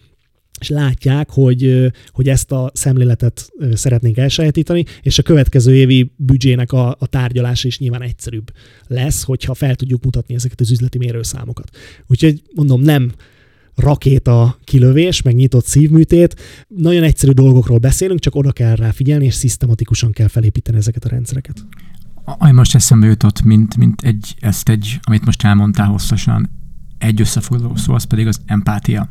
és látják, hogy, hogy ezt a szemléletet szeretnénk elsajátítani, és a következő évi büdzsének a, a tárgyalása is nyilván egyszerűbb lesz, hogyha fel tudjuk mutatni ezeket az üzleti mérőszámokat. Úgyhogy mondom, nem rakéta kilövés, meg nyitott szívműtét. Nagyon egyszerű dolgokról beszélünk, csak oda kell rá figyelni, és szisztematikusan kell felépíteni ezeket a rendszereket. Aj, most eszembe jutott, mint, mint egy, ezt egy, amit most elmondtál hosszasan, egy összefoglaló szó, az pedig az empátia.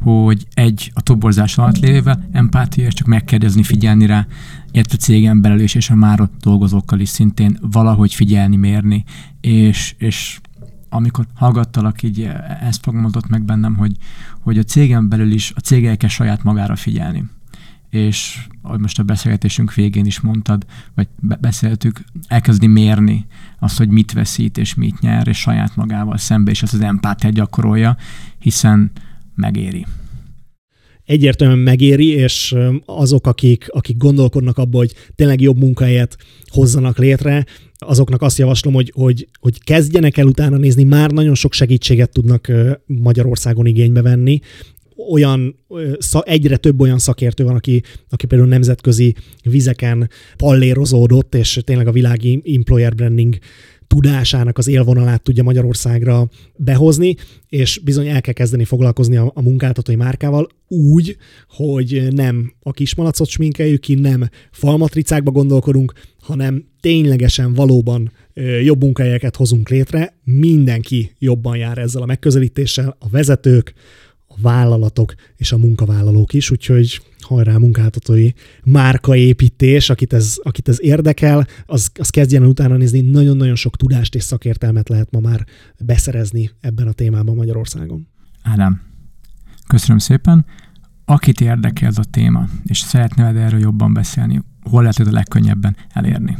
Hogy egy, a toborzás alatt lévével empátia, és csak megkérdezni, figyelni rá, illetve cégen belül is, és a már dolgozókkal is szintén valahogy figyelni, mérni, és, és amikor hallgattalak, így ezt fogalmazott meg bennem, hogy, hogy a cégen belül is a céggel kell saját magára figyelni. És ahogy most a beszélgetésünk végén is mondtad, vagy beszéltük, elkezdi mérni azt, hogy mit veszít és mit nyer, és saját magával szembe, és azt az empátiát gyakorolja, hiszen megéri. Egyértelműen megéri, és azok, akik, akik gondolkodnak abba, hogy tényleg jobb munkahelyet hozzanak létre, azoknak azt javaslom, hogy, hogy, hogy kezdjenek el utána nézni, már nagyon sok segítséget tudnak Magyarországon igénybe venni. Olyan, egyre több olyan szakértő van, aki, aki például nemzetközi vizeken pallérozódott, és tényleg a világi employer branding tudásának az élvonalát tudja Magyarországra behozni, és bizony el kell kezdeni foglalkozni a, a munkáltatói márkával úgy, hogy nem a kismalacot sminkeljük ki, nem falmatricákba gondolkodunk, hanem ténylegesen valóban jobb munkahelyeket hozunk létre. Mindenki jobban jár ezzel a megközelítéssel, a vezetők, a vállalatok és a munkavállalók is, úgyhogy hajrá munkáltatói márkaépítés, akit ez, akit ez érdekel, az, az kezdjen el utána nézni, nagyon-nagyon sok tudást és szakértelmet lehet ma már beszerezni ebben a témában Magyarországon. Ádám, köszönöm szépen. Akit érdekel ez a téma, és szeretnél erről jobban beszélni, hol lehet a legkönnyebben elérni?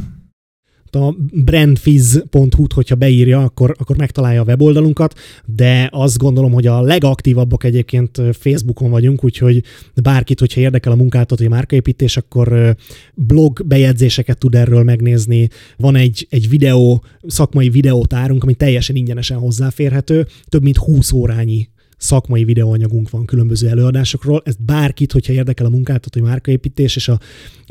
A brandfiz pont hu-t, hogyha beírja, akkor, akkor megtalálja a weboldalunkat, de azt gondolom, hogy a legaktívabbak egyébként Facebookon vagyunk, úgyhogy bárkit, hogyha érdekel a munkáltatói márkaépítés, akkor blog bejegyzéseket tud erről megnézni. Van egy, egy videó, szakmai videótárunk, ami teljesen ingyenesen hozzáférhető, több mint húsz órányi szakmai videóanyagunk van különböző előadásokról. Ezt bárkit, hogyha érdekel a munkáltatói márkaépítés, és a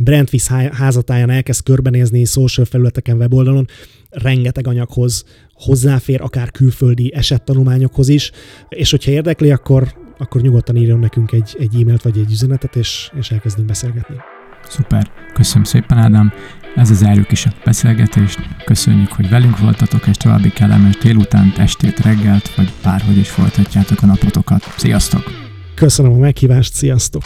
Brandfiz házatáján elkezd körbenézni social felületeken, weboldalon, rengeteg anyaghoz hozzáfér, akár külföldi esettanulmányokhoz is, és hogyha érdekli, akkor, akkor nyugodtan írjon nekünk egy, egy e-mailt vagy egy üzenetet, és, és elkezdünk beszélgetni. Szuper, köszönöm szépen, Ádám. Ez az zárjuk is a beszélgetést. Köszönjük, hogy velünk voltatok, és további kellemes délutánt, estét, reggelt, vagy bárhogy is folytatjátok a napotokat. Sziasztok! Köszönöm a meghívást, sziasztok!